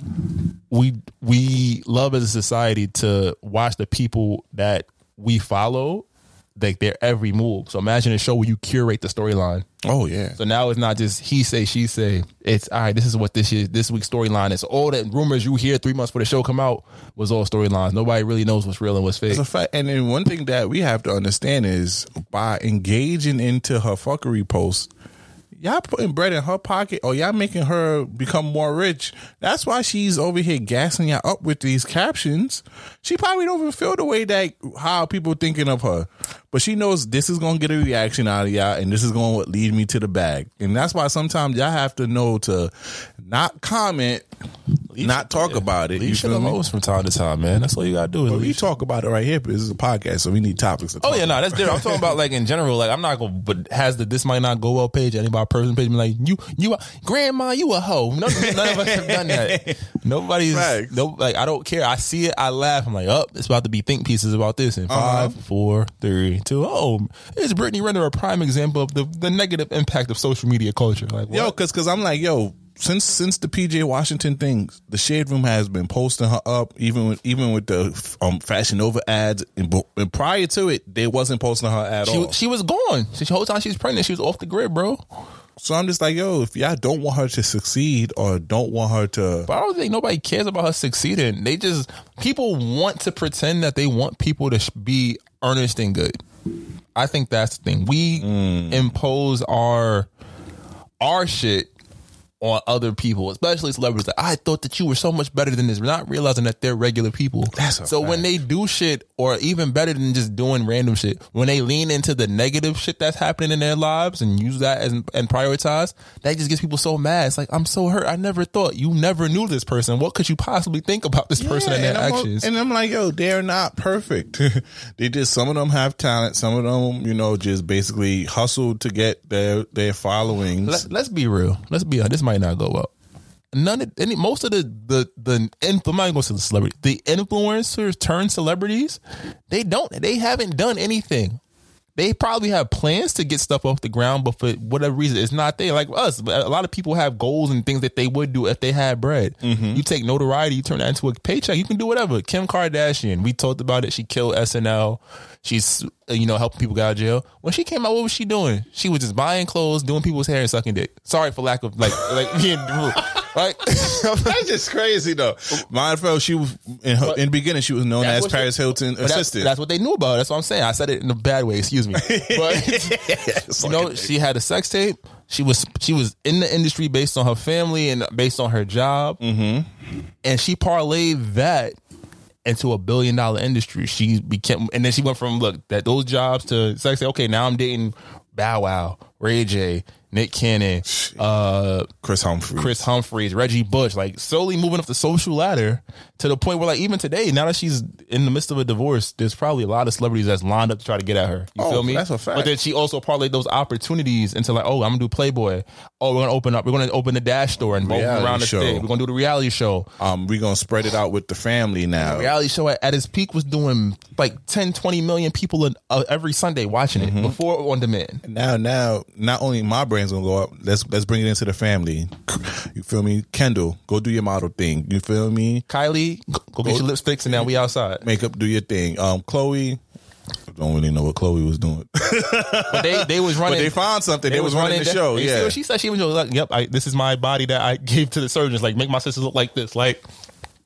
we we love as a society to watch the people that we follow like their every move. So imagine a show where you curate the storyline. Oh yeah. So now it's not just he say she say. It's all right. This is what this is. This week's storyline is. All that rumors you hear three months before the show come out was all storylines. Nobody really knows what's real and what's fake. It's a fact. And then one thing that we have to understand is by engaging into her fuckery posts, y'all putting bread in her pocket or y'all making her become more rich. That's why she's over here gassing y'all up with these captions. She probably don't even feel the way that how people thinking of her, but she knows this is going to get a reaction out of y'all and this is going to lead me to the bag. And that's why sometimes y'all have to know to not comment, leave, not talk yeah. about it. Leave shit alone from time to time, man. That's all you got to do. Is well, we talk about it right here, but this is a podcast, so we need topics to talk Oh, yeah, no, that's different. I'm talking about like in general. Like I'm not going to, but has the This Might Not Go Well page, anybody person page me like you you are, grandma you a hoe. None, none of us have done that. Nobody's right. no like I don't care. I see it, I laugh, I'm like, oh, it's about to be think pieces about this in five, uh-huh. four, three, two. Oh, is Brittany Renner a prime example of the, the negative impact of social media culture? Like what? Yo, cause cause I'm like, yo, since since the P J Washington thing, the Shade Room has been posting her up, even with, even with the um, Fashion Nova ads. And, and prior to it, they wasn't posting her at she, all. She was gone. She, the whole time she was pregnant, she was off the grid, bro. So I'm just like, yo, if y'all don't want her to succeed or don't want her to... But I don't think nobody cares about her succeeding. They just... People want to pretend that they want people to be earnest and good. I think that's the thing. We mm. impose our our shit on other people, especially celebrities. Like, I thought that you were so much better than this, not realizing that they're regular people. That's so fact. When they do shit, or even better than just doing random shit, when they lean into the negative shit that's happening in their lives and use that as and prioritize, that just gets people so mad. It's like, I'm so hurt. I never thought. You never knew this person. What could you possibly think about this yeah, person and their and actions? I'm, and I'm like, yo, they're not perfect. They just, some of them have talent. Some of them, you know, just basically hustle to get their their followings. Let, let's be real. Let's be honest. This might not go well. None of any most of the the the I'm not going to the celebrity. The influencers turn celebrities. They don't. They haven't done anything. They probably have plans to get stuff off the ground, but for whatever reason, it's not there. Like us, a lot of people have goals and things that they would do if they had bread. Mm-hmm. You take notoriety, you turn that into a paycheck. You can do whatever. Kim Kardashian, we talked about it. She killed S N L. She's, you know, helping people get out of jail. When she came out, what was she doing? She was just buying clothes, doing people's hair, and sucking dick. Sorry for lack of like, like being rude. Like that's just crazy though. Mindful, she was in, her, in the beginning. She was known as Paris she, Hilton assistant. That's, that's what they knew about. That's what I'm saying. I said it in a bad way. Excuse me. But you know, she had a sex tape. She was she was in the industry based on her family and based on her job, mm-hmm. and she parlayed that into a billion dollar industry. She became, and then she went from look that those jobs to sex tape. Okay, now I'm dating Bow Wow, Ray J, Nick Cannon, uh, Chris Humphries, Chris Humphries, Reggie Bush, like slowly moving up the social ladder to the point where, like, even today, now that she's in the midst of a divorce, there's probably a lot of celebrities that's lined up to try to get at her. You oh, feel me? That's a fact. But then she also parlayed those opportunities into like, oh, I'm gonna do Playboy. Oh, we're gonna open up. We're gonna open the Dash store and reality open around the show. Thing. We're gonna do the reality show. Um, we're gonna spread it out with the family now. The reality show at, at its peak was doing like ten, twenty million people in, uh, every Sunday watching it mm-hmm. before on demand. Now, now, not only my brand. Gonna go up. Let's let's bring it into the family. You feel me, Kendall? Go do your model thing. You feel me, Kylie? Go, go get your lipsticks and now we outside. Makeup, do your thing. Um, Chloe. I don't really know what Chloe was doing, but they they was running. But they found something. They, they was, was running, running the that, show. Yeah, she said she was like, "Yep, I, this is my body that I gave to the surgeons. Like, make my sisters look like this. Like."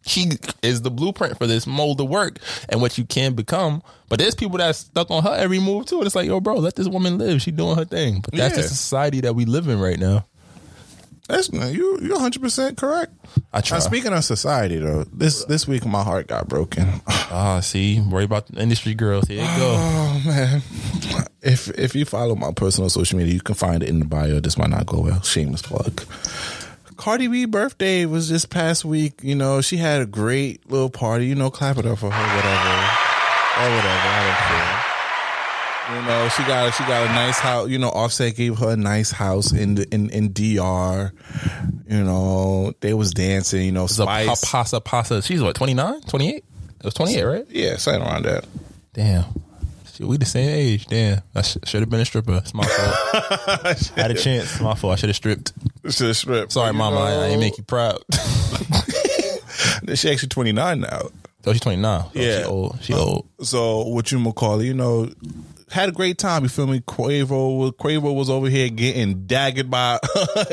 She is the blueprint for this mold of work and what you can become. But there's people that's stuck on her every move too. And it's like, yo, bro, let this woman live. She doing her thing. But that's yeah. the society that we live in right now. That's you. You're one hundred percent correct. I try. Now, speaking of society, though, this this week my heart got broken. Ah, uh, see, worry about the industry girls. Here you go. Oh man, if if you follow my personal social media, you can find it in the bio. This might not go well. Shameless plug. Cardi B birthday was this past week. You know, she had a great little party. You know, clap it up for her, whatever, or whatever. I don't care. You know, she got she got a nice house. You know, Offset gave her a nice house in the, in in D R. You know, they was dancing. You know, Spice. Pasa Pasa. She's what twenty-nine, twenty-eight It was twenty-eight, right? Yeah, something around that. Damn. We the same age. Damn, I sh- should have been a stripper. It's my fault. I had a chance. It's my fault. I should have stripped. Should have stripped. Sorry, you mama. I, I ain't make you proud. She actually twenty nine now. Oh, she's twenty nine. So yeah, she old. She old. So what you McCauley? You know, had a great time. You feel me? Quavo, Quavo was over here getting daggered by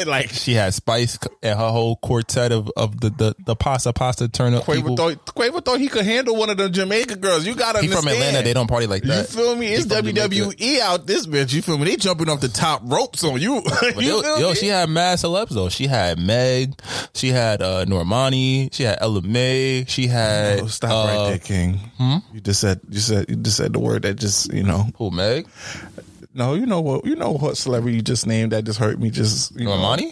like she had Spice and her whole quartet of, of the, the the pasta pasta turn up. Quavo thought, Quavo thought he could handle one of the Jamaica girls. You gotta he understand. From Atlanta, they don't party like that. You feel me? It's W W E out this bitch. You feel me? They jumping off the top ropes on you. you yo, yo she had mad celebs though. She had Meg. She had uh, Normani. She had Ella Mai. She had. Oh, stop uh, right there, King. Hmm? You just said you said you just said the word that just you know. Who, Meg? No, you know what? You know what celebrity you just named that just hurt me? Just you Normani. Know.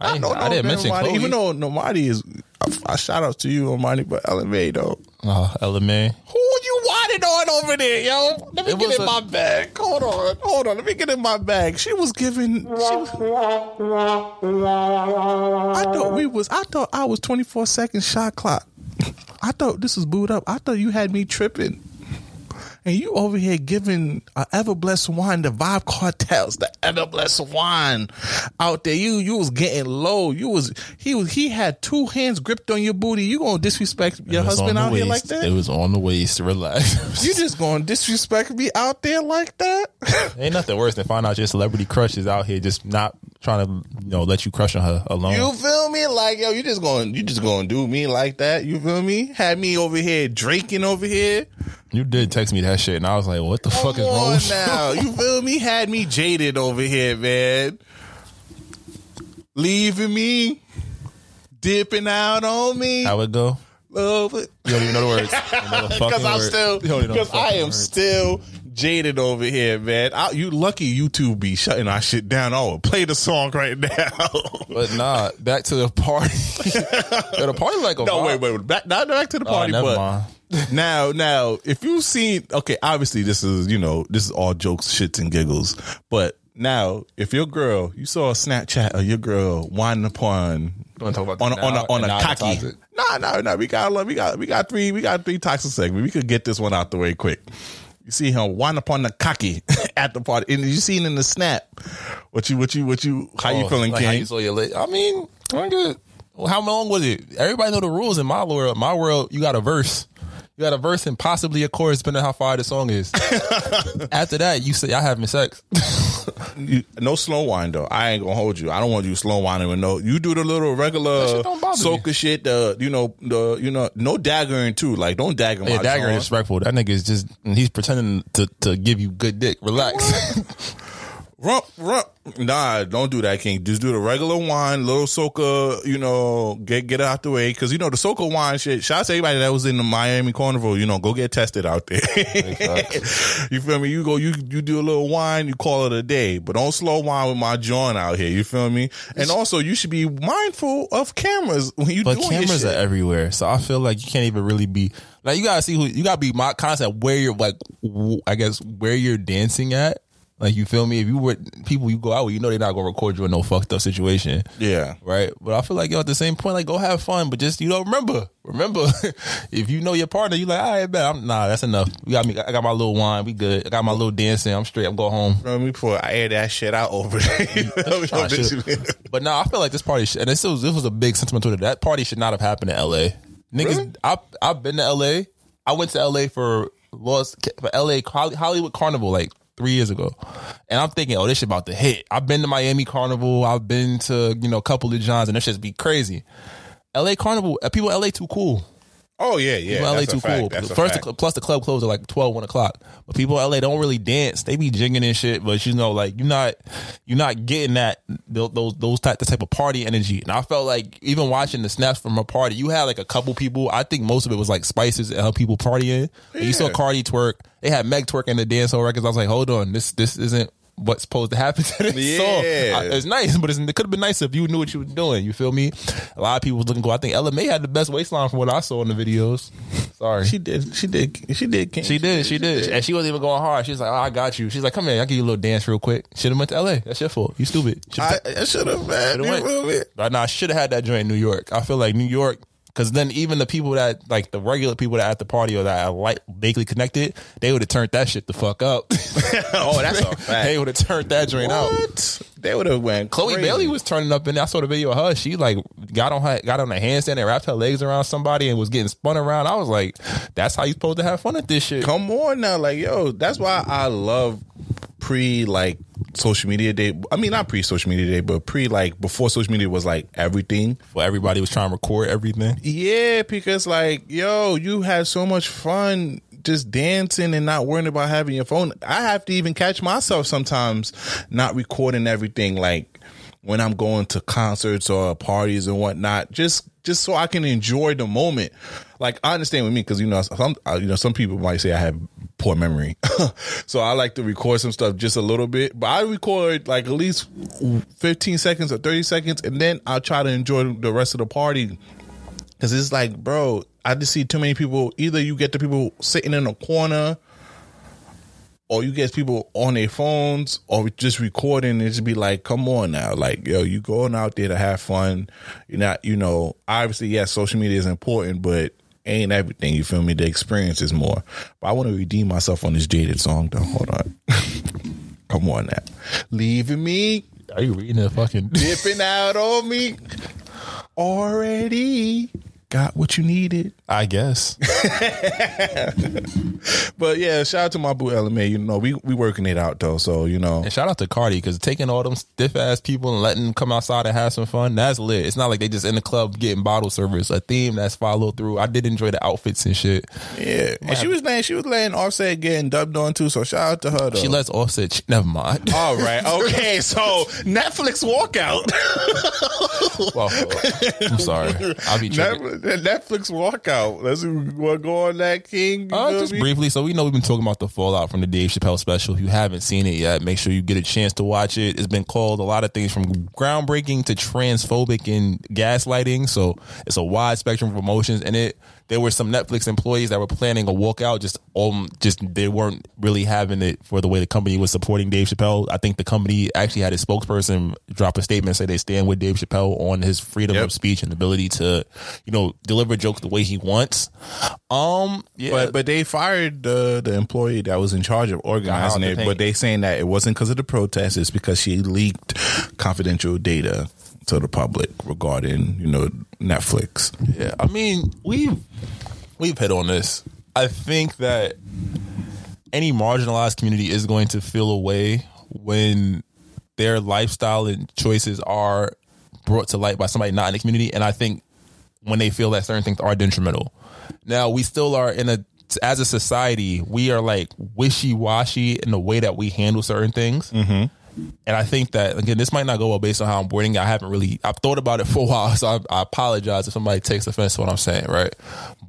I, I, know, I didn't mention Chloe. Even though Normani is, I, I shout out to you, Normani, but Ella Mai though. Oh, Ella Mai. Who you wanted on over there, yo? Let me it get in a- my bag. Hold on, hold on. Let me get in my bag. She was giving. She was, I thought we was. I thought I was twenty four second shot clock. I thought this was booed up. I thought you had me tripping. And you over here giving uh, Everblessed Wine, the Vibe Cartels, the Everblessed Wine out there. You you was getting low. You was he was he had two hands gripped on your booty. You gonna disrespect your husband out waist. Here like that? It was on the waist. Relax. You just gonna disrespect me out there like that? Ain't nothing worse than find out your celebrity crush is out here just not trying to you know let you crush on her alone. You feel me? Like yo, you just going you just gonna do me like that? You feel me? Had me over here drinking over here. You did text me that shit, and I was like, "What the Come fuck is wrong with now? You feel me? Had me jaded over here, man. Leaving me, dipping out on me. How it go? Love it. You don't even know the words because I'm word. still because I am word. still jaded over here, man. I, you lucky YouTube be shutting our shit down. I would play the song right now, but nah. Back to the party. Yo, the party like a no. Vibe. Wait, wait, back not back to the party, oh, but. Mind. Now, now, if you've seen, okay, obviously this is, you know, this is all jokes, shits, and giggles. But now, if your girl, you saw a Snapchat of your girl winding upon on a, on a, on a cocky. No, no, no. We got, we got, we got three, we got three toxic segments. We could get this one out the way quick. You see him wind upon the cocky at the party, and you seen in the snap. What you, what you, what you? How oh, you feeling, like King? How you saw your leg? I mean, I'm good. How long was it? Everybody know the rules in my world. My world, you got a verse. You got a verse and possibly a chorus, depending on how far the song is. After that, you say, "I having sex." you, no slow wine though. I ain't gonna hold you. I don't want you slow whining with no. You do the little regular soca shit. The you know the you know no daggering too. Like don't dagger. Yeah, daggering is respectful. That nigga is just he's pretending to to give you good dick. Relax. Rump, rump. Nah, don't do that, King. Just do the regular wine, little soca, you know, get get it out the way. Because, you know, the soca wine shit, shout out to everybody that was in the Miami Carnival, you know, go get tested out there. Exactly. You feel me? You go, you you do a little wine, you call it a day. But don't slow wine with my joint out here. You feel me? And also, you should be mindful of cameras when you do this shit. But cameras are everywhere. So I feel like you can't even really be, like, you got to see who, you got to be my concept where you're, like, I guess, where you're dancing at. Like, you feel me? If you were people you go out with, you know they're not going to record you in no fucked up situation. Yeah. Right? But I feel like, yo, at the same point, like, go have fun. But just, you know, remember. Remember. If you know your partner, you like, all right, man. I'm, nah, that's enough. We got me. I got my little wine. We good. I got my little dancing. I'm straight. I'm going home. Let me pour. I air that shit out over there. nah, but, nah, I feel like this party, should, and this was, this was a big sentiment to it. That party should not have happened in L A. Niggas, really? I, I've been to L A. I went to L A for, Los, for L A Hollywood Carnival, like, Three years ago. And I'm thinking, oh, this shit about to hit. I've been to Miami Carnival. I've been to, you know, a couple of Johns, and that shit be crazy. L A Carnival, people in L A too cool. Oh, yeah, yeah. People in L A too cool. First, plus the club closed at like twelve, one o'clock. But people in L A don't really dance. They be jigging and shit. But, you know, like, you're not you're not getting that, those those type, the type of party energy. And I felt like even watching the snaps from her party, you had like a couple people. I think most of it was like Spices and her people partying. Yeah. You saw Cardi twerk. They had Meg twerking the dancehall records. I was like, hold on, this this isn't what's supposed to happen to this yeah. song. I, it's nice, but it's, it could have been nicer if you knew what you were doing. You feel me? A lot of people was looking cool. I think Ella Mai had the best waistline from what I saw in the videos. Sorry, she did. She did. She did. She, she did, did. She did. And she wasn't even going hard. She was like, "Oh, I got you." She's like, "Come here, I will give you a little dance real quick." Should have went to L A. That's your fault. You stupid. Should've I, I should have. Man, you went. Right now, I should have had that joint in New York. I feel like New York. Because then even the people that, like the regular people that at the party or that are like vaguely connected, they would have turned that shit the fuck up. Oh, that's a fact. They would have turned that joint out. They would have went Chloe crazy. Bailey was turning up, and I saw the video of her. She like got on her, got on a handstand and wrapped her legs around somebody and was getting spun around. I was like, that's how you supposed to have fun at this shit. Come on now. Like, yo, that's why I love pre like social media day. I mean, not pre social media day, but pre like before social media was like everything. Well, everybody was trying to record everything. Yeah, because like, yo, you had so much fun just dancing and not worrying about having your phone. I have to even catch myself sometimes not recording everything, like when I'm going to concerts or parties and whatnot, just just so I can enjoy the moment. Like, I understand with me, because you know some you know some people might say I have poor memory, so I like to record some stuff just a little bit. But I record like at least fifteen seconds or thirty seconds, and then I'll try to enjoy the rest of the party. Because it's like, bro, I just see too many people. Either you get the people sitting in a corner, or you get people on their phones, or just recording. It just be like, come on now, like, yo, you going out there to have fun. You're not, you know, obviously, yes, social media is important, but ain't everything. You feel me? The experience is more. But I want to redeem myself on this Jaded song, though. Hold on. Come on now. Leaving me. Are you reading that fucking dipping out on me? Already got what you needed, I guess. But yeah, shout out to my boo Ella Mai. You know, we we working it out though, so you know. And shout out to Cardi, because taking all them stiff ass people and letting them come outside and have some fun, that's lit. It's not like they just in the club getting bottle service. A theme that's followed through. I did enjoy the outfits and shit. Yeah, and she was laying, she was laying Offset getting dubbed on too. So shout out to her though. She lets Offset. She, never mind. All right, okay. So Netflix walkout. Well, I'm sorry. I'll be tripping. The Netflix walkout. Let's go on that, King. Uh, just me? Briefly, so we know we've been talking about the fallout from the Dave Chappelle special. If you haven't seen it yet, make sure you get a chance to watch it. It's been called a lot of things, from groundbreaking to transphobic and gaslighting. So it's a wide spectrum of emotions in it. There were some Netflix employees that were planning a walkout. Just um, just they weren't really having it for the way the company was supporting Dave Chappelle. I think the company actually had a spokesperson drop a statement and say they stand with Dave Chappelle on his freedom yep. of speech and ability to, you know, deliver jokes the way he wants. Um, yeah. But, but they fired the the employee that was in charge of organizing it. But they saying that it wasn't because of the protests. It's because she leaked confidential data to the public regarding, you know, Netflix. Yeah, I mean, we've we've hit on this. I think that any marginalized community is going to feel a way when their lifestyle and choices are brought to light by somebody not in the community. And I think when they feel that certain things are detrimental. Now, we still are in a, as a society, we are like wishy-washy in the way that we handle certain things. Mm-hmm. And I think that, again, this might not go well based on how I'm wording it. I haven't really, I've thought about it for a while, so I, I apologize if somebody takes offense to what I'm saying, right?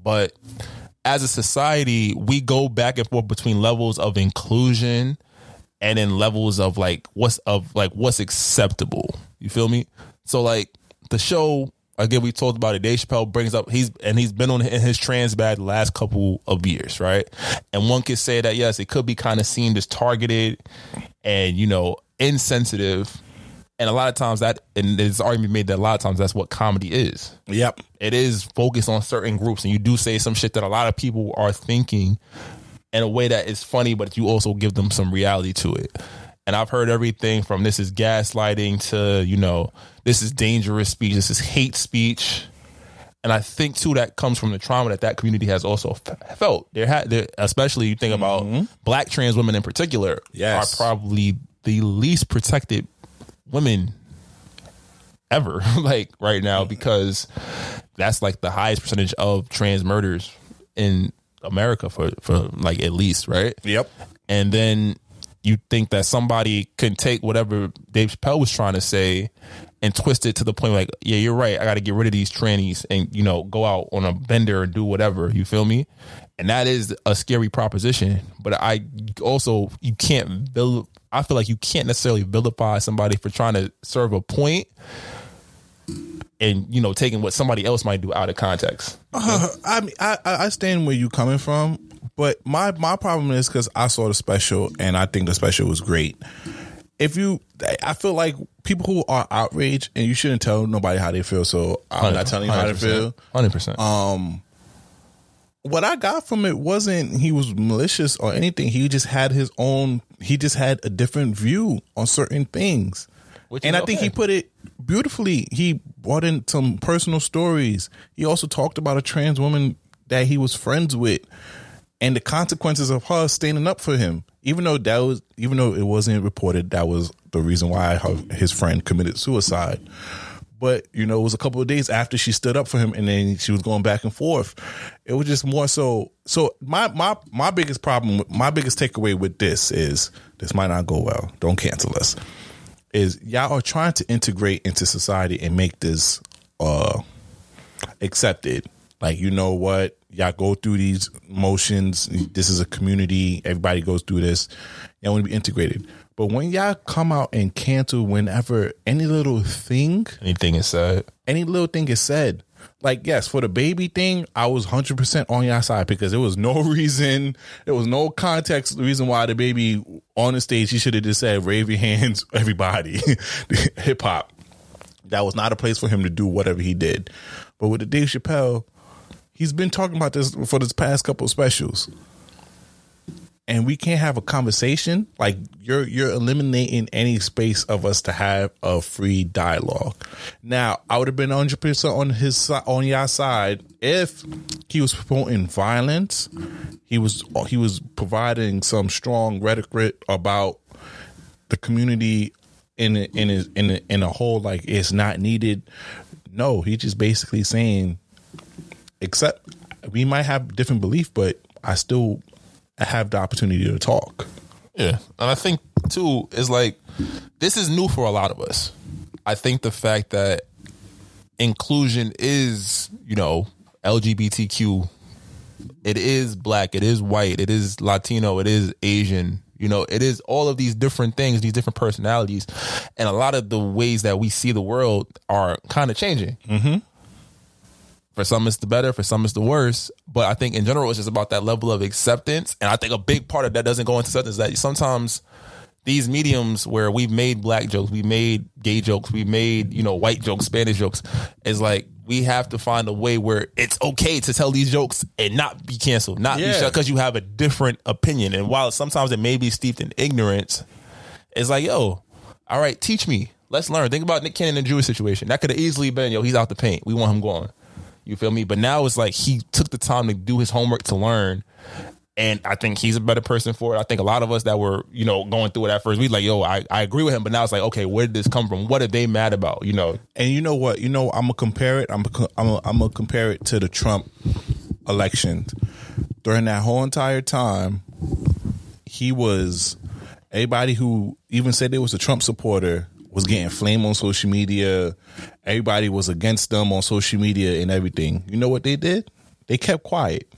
But as a society, we go back and forth between levels of inclusion and then levels of like what's of like what's acceptable. You feel me? So like the show, again, we talked about it. Dave Chappelle brings up he's and he's been on in his trans bag the last couple of years, right? And one could say that yes, it could be kind of seen as targeted and, you know, insensitive, and a lot of times that, and there's an argument made that a lot of times that's what comedy is. Yep, it is focused on certain groups, and you do say some shit that a lot of people are thinking in a way that is funny, but you also give them some reality to it. And I've heard everything from this is gaslighting to, you know, this is dangerous speech, this is hate speech. And I think too that comes from the trauma that that community has also felt. There, ha- there especially you think about mm-hmm. Black trans women in particular yes. are probably the least protected women ever, like right now, because that's like the highest percentage of trans murders in America for, for like at least, right? Yep. And then you think that somebody can take whatever Dave Chappelle was trying to say and twist it to the point like, yeah, you're right, I got to get rid of these trannies and, you know, go out on a bender and do whatever. You feel me? And that is a scary proposition. But I also, you can't build, I feel like you can't necessarily vilify somebody for trying to serve a point and, you know, taking what somebody else might do out of context. Uh, I mean, I, I stand where you're coming from, but my, my problem is because I saw the special and I think the special was great. if you, I feel like people who are outraged, and you shouldn't tell nobody how they feel. So I'm not telling you how to feel. one hundred percent Um, what I got from it wasn't he was malicious or anything. He just had his own. He just had a different view on certain things. Which and I okay. think he put it beautifully. He brought in some personal stories. He also talked about a trans woman that he was friends with and the consequences of her standing up for him. Even though that was, even though it wasn't reported, that was the reason why her, his friend committed suicide. But, you know, it was a couple of days after she stood up for him, and then she was going back and forth. It was just more so. So my my my biggest problem, my biggest takeaway with this is this might not go well. Don't cancel us. Is y'all are trying to integrate into society and make this uh, accepted. Like, you know what? Y'all go through these motions. This is a community. Everybody goes through this. Y'all want to be integrated. But when y'all come out and cancel whenever any little thing. Anything is said. Any little thing is said. Like, yes, for the baby thing, I was one hundred percent on your side because there was no reason, there was no context, the reason why the baby on the stage, he should have just said, "Wave your hands, everybody." Hip hop. That was not a place for him to do whatever he did. But with the Dave Chappelle, he's been talking about this for this past couple of specials. And we can't have a conversation. Like, you're you're eliminating any space of us to have a free dialogue. Now, I would have been one hundred percent on his on your side if he was promoting violence. He was he was providing some strong rhetoric about the community in a, in a, in a, in a whole. Like, it's not needed. No, he's just basically saying, except we might have different belief, but I still. I have the opportunity to talk. Yeah. And I think too is like, this is new for a lot of us. I think the fact that inclusion is, you know, L G B T Q, it is black, it is white, it is Latino, it is Asian, you know, it is all of these different things, these different personalities. And a lot of the ways that we see the world are kind of changing. Mm-hmm. For some it's the better, for some it's the worse. But I think in general it's just about that level of acceptance. And I think a big part of that doesn't go into acceptance. That sometimes these mediums where we've made black jokes, we made gay jokes, we made, you know, white jokes, Spanish jokes, is like we have to find a way where it's okay to tell these jokes and not be canceled, not yeah. be shut because you have a different opinion. And while sometimes it may be steeped in ignorance, it's like, yo, all right, teach me. Let's learn. Think about Nick Cannon and the Jewish situation. That could have easily been, yo, he's out the paint. We want him gone. You feel me? But now it's like he took the time to do his homework to learn. And I think he's a better person for it. I think a lot of us that were, you know, going through it at first, we like, yo, I, I agree with him. But now it's like, okay, where did this come from? What are they mad about? You know? And you know what? You know, I'm going to compare it. I'm I'm I'm going to compare it to the Trump election. During that whole entire time, he was, everybody who even said they was a Trump supporter was getting flame on social media. Everybody was against them on social media and everything. You know what they did? They kept quiet.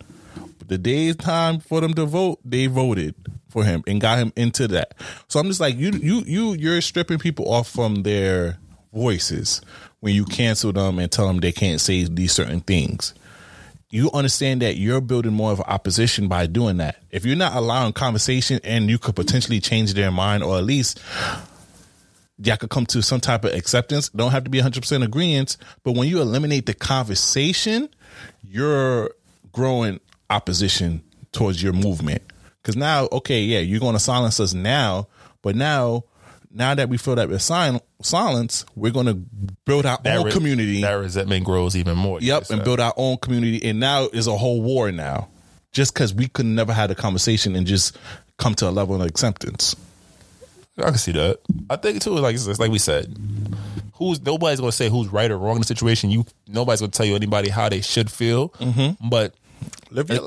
But the day's time for them to vote, they voted for him and got him into that. So I'm just like, you, you, you, you're stripping people off from their voices when you cancel them and tell them they can't say these certain things. You understand that you're building more of an opposition by doing that. If you're not allowing conversation and you could potentially change their mind, or at least y'all could come to some type of acceptance. Don't have to be one hundred percent agreeance. But when you eliminate the conversation, you're growing opposition towards your movement. Because now, okay, yeah, you're going to silence us now. But now, now that we feel that we're sil- silence, we're going to build our that own re- community. That resentment grows even more. Yep, and build our own community. And now is a whole war now. Just because we could never have a conversation and just come to a level of acceptance. I can see that. I think too, like it's like we said, who's nobody's gonna say who's right or wrong in the situation. You nobody's gonna tell you anybody how they should feel. Mm-hmm. But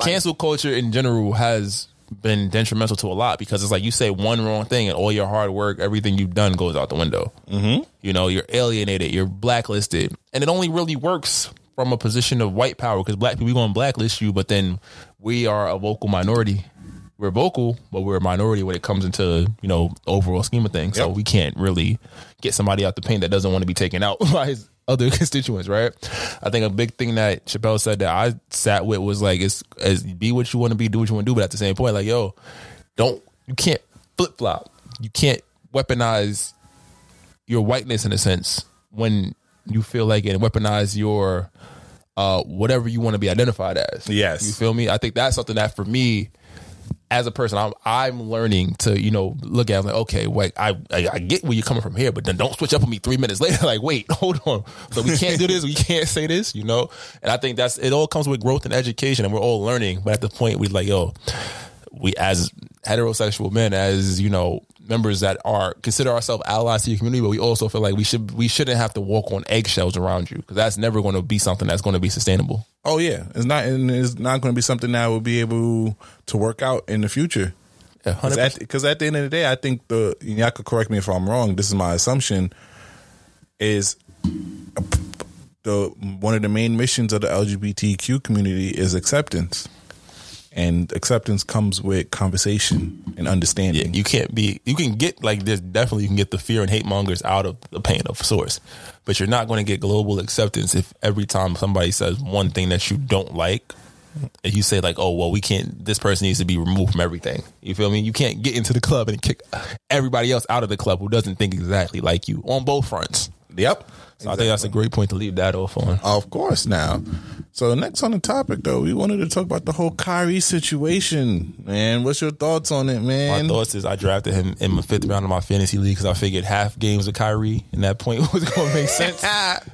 cancel culture in general has been detrimental to a lot because it's like you say one wrong thing and all your hard work, everything you've done goes out the window. Mm-hmm. You know, you're alienated, you're blacklisted, and it only really works from a position of white power because black people we gonna blacklist you, but then we are a vocal minority. We're vocal, but we're a minority when it comes into, you know, overall scheme of things. Yep. So we can't really get somebody out the paint that doesn't want to be taken out by his other constituents, right? I think a big thing that Chappelle said that I sat with was like, it's, it's be what you want to be, do what you want to do. But at the same point, like, yo, don't, you can't flip flop. You can't weaponize your whiteness in a sense when you feel like it, and weaponize your uh, whatever you want to be identified as. Yes. You feel me? I think that's something that for me as a person, I'm I'm learning to, you know, look at it like, okay, wait, I, I I get where you're coming from here, but then don't switch up on me three minutes later. Like, wait, hold on. So we can't do this. We can't say this, you know? And I think that's, it all comes with growth and education, and we're all learning. But at the point we like, yo, we as heterosexual men, as, you know, members that are consider ourselves allies to your community, but we also feel like we should we shouldn't have to walk on eggshells around you, because that's never going to be something that's going to be sustainable. Oh yeah, it's not, and it's not going to be something that will be able to work out in the future. Because yeah, at, at the end of the day, I think the and y'all could correct me if I'm wrong. This is my assumption. Is the one of the main missions of the L G B T Q community is acceptance. And acceptance comes with conversation and understanding. Yeah, you can't be, you can get like this, definitely you can get the fear and hate mongers out of the pain of source, but you're not going to get global acceptance if every time somebody says one thing that you don't like, if you say like, oh, well, we can't, this person needs to be removed from everything. You feel me? You can't get into the club and kick everybody else out of the club who doesn't think exactly like you on both fronts. Yep. So exactly. I think that's a great point to leave that off on. Of course. Now, so next on the topic, though, we wanted to talk about the whole Kyrie situation, man. What's your thoughts on it, man? My thoughts is I drafted him in the fifth round of my fantasy league because I figured half games of Kyrie and that point was going to make sense.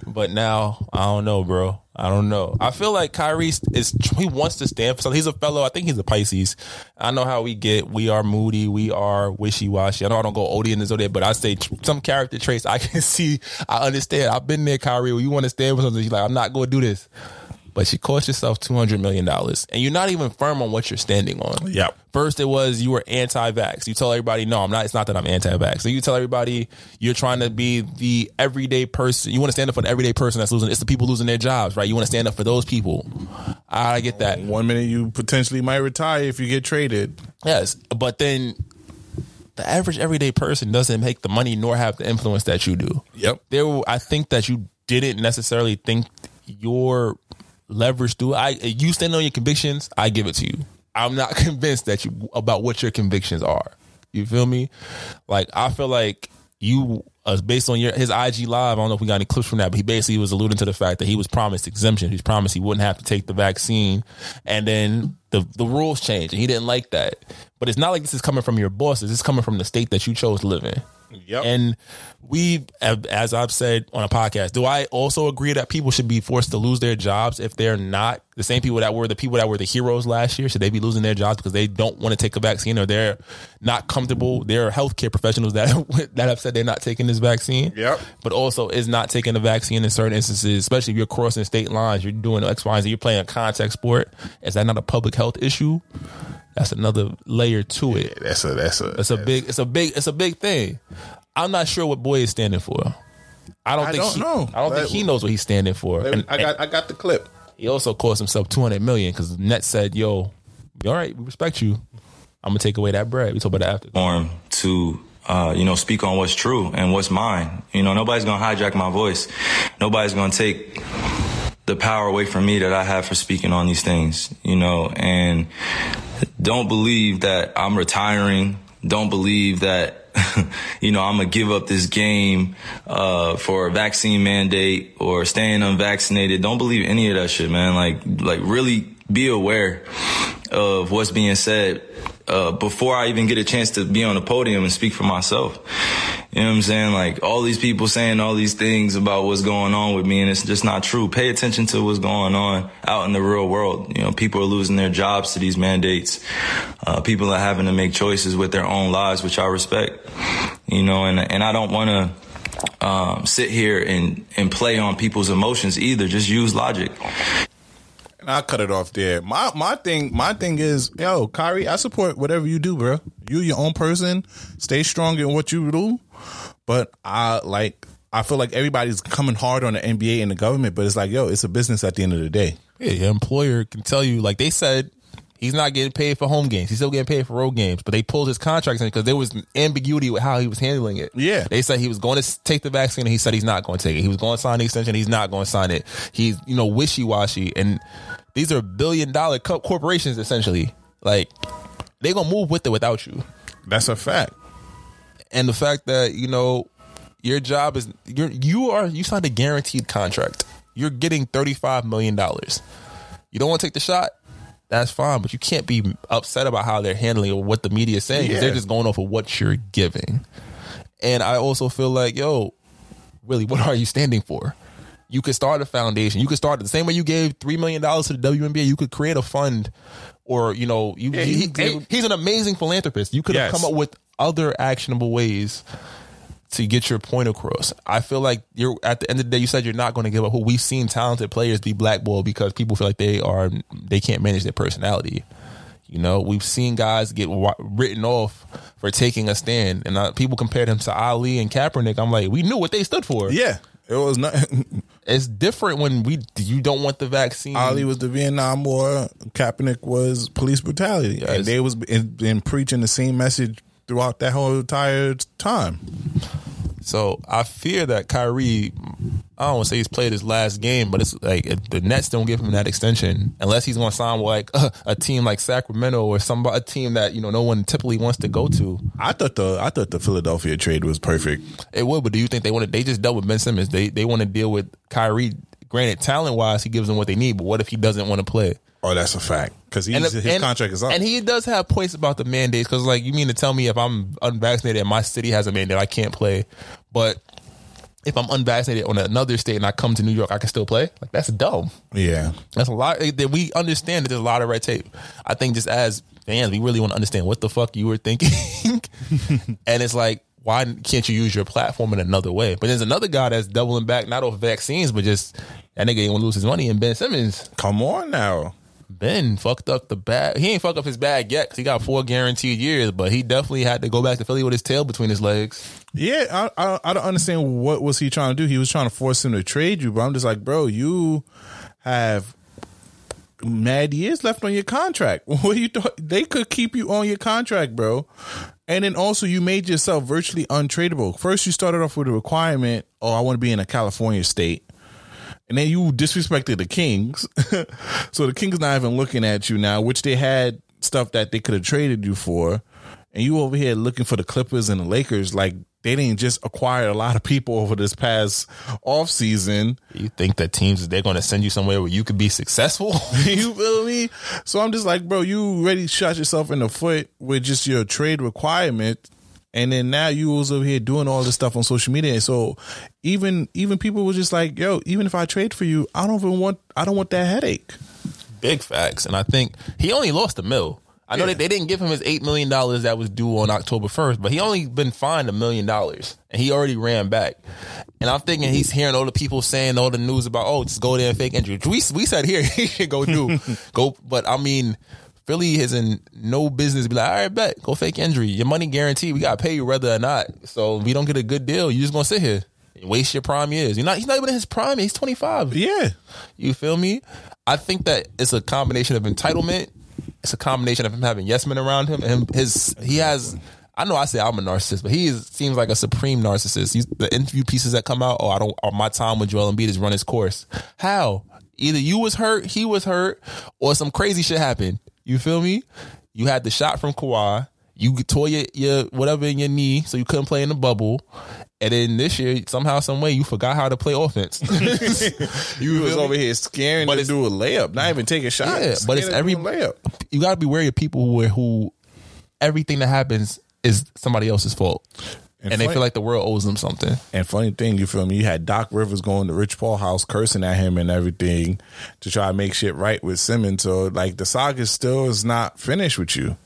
But now, I don't know, bro. I don't know. I feel like Kyrie is, he wants to stand for something. He's a fellow. I think he's a Pisces. I know how we get. We are moody. We are wishy-washy. I know I don't go Odie in the Zodiac, but I say some character traits I can see. I understand. I've been there, Kyrie, where you want to stand for something. You're like, I'm not going to do this. But you cost yourself two hundred million dollars. And you're not even firm on what you're standing on. Yep. First, it was you were anti-vax. You tell everybody, no, I'm not. It's not that I'm anti-vax. So you tell everybody you're trying to be the everyday person. You want to stand up for the everyday person that's losing. It's the people losing their jobs, right? You want to stand up for those people. I get that. One minute you potentially might retire if you get traded. Yes. But then the average everyday person doesn't make the money nor have the influence that you do. Yep. There, I think that you didn't necessarily think your leverage through I you stand on your convictions. I give it to you. I'm not convinced that you about what your convictions are. You feel me? Like I feel like you uh, based on your his I G live. I don't know if we got any clips from that, but he basically was alluding to the fact that he was promised exemption. He was promised he wouldn't have to take the vaccine, and then the the rules changed, and he didn't like that. But it's not like this is coming from your bosses. It's coming from the state that you chose to live in. Yep. And we, as I've said on a podcast, do I also agree that people should be forced to lose their jobs if they're not the same people that were the people that were the heroes last year? Should they be losing their jobs because they don't want to take a vaccine, or they're not comfortable? There are healthcare professionals that that have said they're not taking this vaccine. Yep. But also is not taking the vaccine in certain instances, especially if you're crossing state lines, you're doing X, Y, and Z, you're playing a contact sport. Is that not a public health issue? That's another layer to it. Yeah, that's a that's a that's a that's big it's a big it's a big thing. I'm not sure what Boy is standing for. I don't I think don't he, know. I don't that, think he knows what he's standing for. That, and, I got I got the clip. He also cost himself two hundred million dollars because Net said, "Yo, all right, we respect you. I'm gonna take away that bread." We talk about that after. Form to uh, you know speak on what's true and what's mine. You know nobody's gonna hijack my voice. Nobody's gonna take the power away from me that I have for speaking on these things, you know, and don't believe that I'm retiring. Don't believe that, you know, I'm going to give up this game uh, for a vaccine mandate or staying unvaccinated. Don't believe any of that shit, man. Like, like really be aware of what's being said uh, before I even get a chance to be on the podium and speak for myself. You know what I'm saying? Like, all these people saying all these things about what's going on with me, and it's just not true. Pay attention to what's going on out in the real world. You know, people are losing their jobs to these mandates. Uh, people are having to make choices with their own lives, which I respect. You know, and and I don't want to um, sit here and, and play on people's emotions either. Just use logic. And I cut it off there. My my thing my thing is, yo, Kyrie, I support whatever you do, bro. You your own person. Stay strong in what you do. But I like I feel like everybody's coming hard on the N B A and the government, but it's like, yo, it's a business at the end of the day. Yeah, your employer can tell you, like they said, he's not getting paid for home games. He's still getting paid for road games, but they pulled his contracts in because there was ambiguity with how he was handling it. Yeah. They said he was going to take the vaccine, and he said he's not going to take it. He was going to sign the extension. He's not going to sign it. He's, you know, wishy-washy. And these are billion dollar co- corporations, essentially. Like, they're going to move with it without you. That's a fact. and the fact that, you know, your job is you're, you are you signed a guaranteed contract. You're getting thirty-five million dollars. You don't want to take the shot? That's fine, but you can't be upset about how they're handling or what the media is saying. Yeah. They're just going off of what you're giving. And I also feel like, yo, really, what are you standing for? You could start a foundation. You could start the same way you gave three million dollars to the W N B A. You could create a fund, or, you know, you, yeah, he, he, he's an amazing philanthropist. You could yes. have come up with other actionable ways to get your point across. I feel like you're at the end of the day, you said you're not going to give up. Who we've seen talented players be blackballed because people feel like they are they can't manage their personality. You know, we've seen guys get written off for taking a stand, and I, people compared him to Ali and Kaepernick. I'm like, we knew what they stood for. Yeah, it was not. It's different when we you don't want the vaccine. Ali was the Vietnam War. Kaepernick was police brutality, yes. and they was been preaching the same message throughout that whole entire time. So I fear that Kyrie, I don't want to say he's played his last game, but it's like if the Nets don't give him that extension, unless he's going to sign with like uh, a team like Sacramento or some a team that, you know, no one typically wants to go to. I thought the I thought the Philadelphia trade was perfect. It would, but do you think they want to? They just dealt with Ben Simmons. They they want to deal with Kyrie. Granted, talent wise, he gives them what they need, but what if he doesn't want to play? Oh, that's a fact. Because his and, contract is up. And he does have points about the mandates. Because, like, you mean to tell me if I'm unvaccinated and my city has a mandate, I can't play. But if I'm unvaccinated on another state and I come to New York, I can still play? Like, that's dumb. Yeah. That's a lot. That we understand that there's a lot of red tape. I think just as fans, we really want to understand what the fuck you were thinking. And it's like, why can't you use your platform in another way? But there's another guy that's doubling back, not off vaccines, but just that nigga ain't going to lose his money. And Ben Simmons. Come on now. Ben fucked up the bag. He ain't fucked up his bag yet because he got four guaranteed years, but he definitely had to go back to Philly with his tail between his legs. Yeah, I, I, I don't understand what was he trying to do. He was trying to force him to trade you, but I'm just like, bro, you have mad years left on your contract. What you th- They could keep you on your contract, bro. And then also you made yourself virtually untradeable. First, you started off with a requirement, oh, I want to be in a California state. And then you disrespected the Kings. So the Kings not even looking at you now, which they had stuff that they could have traded you for. And you over here looking for the Clippers and the Lakers. Like, they didn't just acquire a lot of people over this past offseason. You think that teams, they're going to send you somewhere where you could be successful? You feel me? So I'm just like, bro, you already shot yourself in the foot with just your trade requirement. And then now you was over here doing all this stuff on social media. So even even people were just like, yo, even if I trade for you, I don't even want I don't want that headache. Big facts. And I think he only lost a mil. I know yeah. that they didn't give him his eight million dollars that was due on October first, but he only been fined a million dollars and he already ran back. And I'm thinking he's hearing all the people saying all the news about, oh, just go there and fake injury. We we said here he should go do go, but I mean, Philly is in no business be like, all right, bet, go fake injury. Your money guaranteed. We got to pay you whether or not. So if we don't get a good deal, you just going to sit here and waste your prime years. You're not, he's not even in his prime. He's twenty-five. Yeah. You feel me? I think that it's a combination of entitlement. It's a combination of him having yes men around him. And him, his he has, I know I say I'm a narcissist, but he is, seems like a supreme narcissist. He's, the interview pieces that come out, oh, I don't, oh, my time with Joel Embiid has run its course. How? Either you was hurt, he was hurt, or some crazy shit happened. You feel me? You had the shot from Kawhi. You tore your, your whatever in your knee, so you couldn't play in the bubble. And then this year, somehow, some way, you forgot how to play offense. you you was me? over here scaring but to do a layup, not even take a shot. Yeah, but it's every layup. You got to be wary of people who are, who everything that happens is somebody else's fault. And, and funny, they feel like the world owes them something. And funny thing, you feel me? You had Doc Rivers going to Rich Paul house, cursing at him and everything to try to make shit right with Simmons. So like the saga still is not finished with you.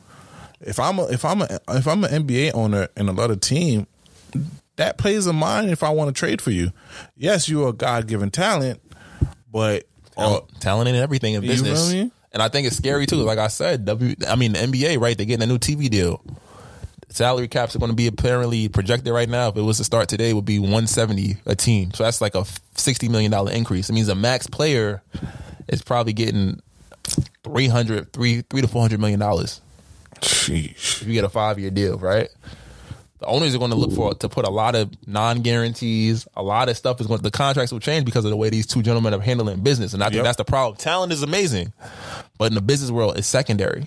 If I'm a, if I'm a, if I'm an N B A owner and another team, that plays in mind if I want to trade for you. Yes, you are God given talent, but talent, uh, talent ain't everything in business. You know what I mean? And I think it's scary too. Like I said, W. I mean the N B A, right? They're getting a new T V deal. Salary caps are going to be apparently projected right now. If it was to start today, it would be one seventy a team. So that's like a sixty million dollars increase. It means a max player is probably getting three hundred, three, three to four hundred million dollars. Sheesh. If you get a five-year deal, right? The owners are going to look for to put a lot of non-guarantees. A lot of stuff is going to, the contracts will change because of the way these two gentlemen are handling business. And I think yep. that's the problem. Talent is amazing, but in the business world, it's secondary.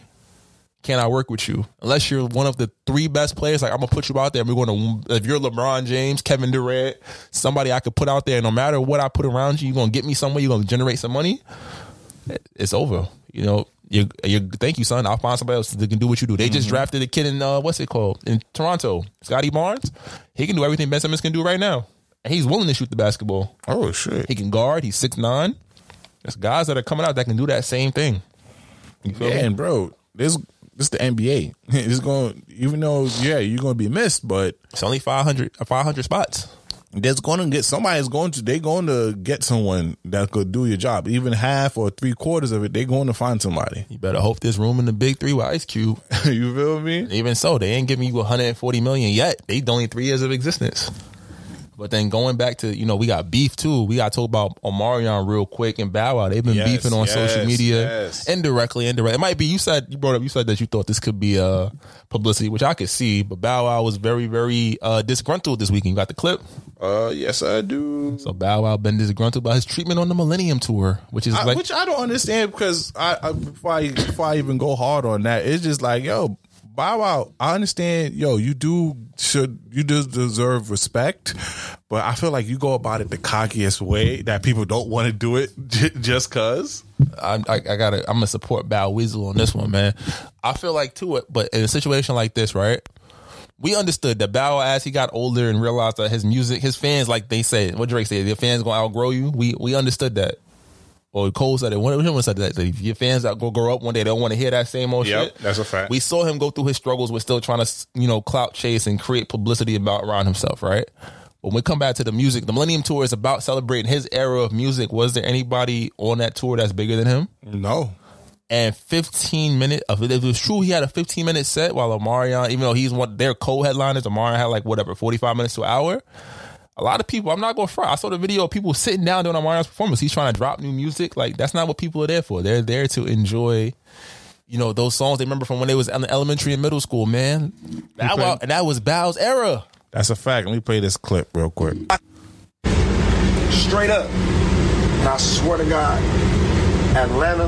can I work with you? Unless you're one of the three best players, like, I'm going to put you out there. We're going to, if you're LeBron James, Kevin Durant, somebody I could put out there, no matter what I put around you, you're going to get me somewhere, you're going to generate some money. It's over. You know, you, you, thank you, son. I'll find somebody else that can do what you do. They mm-hmm. just drafted a kid in, uh, what's it called? In Toronto, Scotty Barnes. He can do everything Ben Simmons can do right now. And he's willing to shoot the basketball. Oh, shit. He can guard. He's six nine. There's guys that are coming out that can do that same thing. You feel yeah, me? And bro, this this the N B A. It's going, even though, yeah, you're going to be missed, but it's only five hundred spots. There's going to get somebody's going to they're going to get someone that could do your job. Even half or three quarters of it, they're going to find somebody. You better hope this room in the big three with Ice Cube. You feel me? Even so, they ain't giving you one hundred forty million yet. They only three years of existence. But then going back to, you know, we got beef too. We got to talk about Omarion real quick and Bow Wow. They've been yes, beefing on yes, social media yes. indirectly, indirectly. It might be, you said, you brought up, you said that you thought this could be uh, publicity, which I could see. But Bow Wow was very, very uh, disgruntled this weekend. You got the clip? Uh, yes, I do. So Bow Wow been disgruntled by his treatment on the Millennium Tour, which is I, like. Which I don't understand because I, I, before, I, before I even go hard on that, it's just like, yo. Bow Wow, I understand, yo, you do should you just deserve respect, but I feel like you go about it the cockiest way that people don't want to do it j- just cause. I, I, I gotta, I'm gonna support Bow Weasel on this one, man. I feel like to it, but in a situation like this, right? We understood that Bow Wow, as he got older and realized that his music, his fans, like they said, what Drake said, your fans gonna outgrow you. We we understood that. Or Cole said it. One of them said that. If your fans that go grow up one day, they don't want to hear that same old yep, shit. That's a fact. We saw him go through his struggles with still trying to, you know, clout chase and create publicity about around himself, right? But when we come back to the music, the Millennium Tour is about celebrating his era of music. Was there anybody on that tour that's bigger than him? No. And fifteen minutes of it, it was true. He had a fifteen minute set while Omarion, even though he's one their co-headliners, Omarion had like whatever forty-five minutes to an hour. A lot of people, I'm not going to fry. I saw the video of people sitting down during Omarion's performance. He's trying to drop new music. Like, that's not what people are there for. They're there to enjoy, you know, those songs they remember from when they was in elementary and middle school, man. That, play, was, that was Bow's era. That's a fact. Let me play this clip real quick. Straight up. And I swear to God, Atlanta,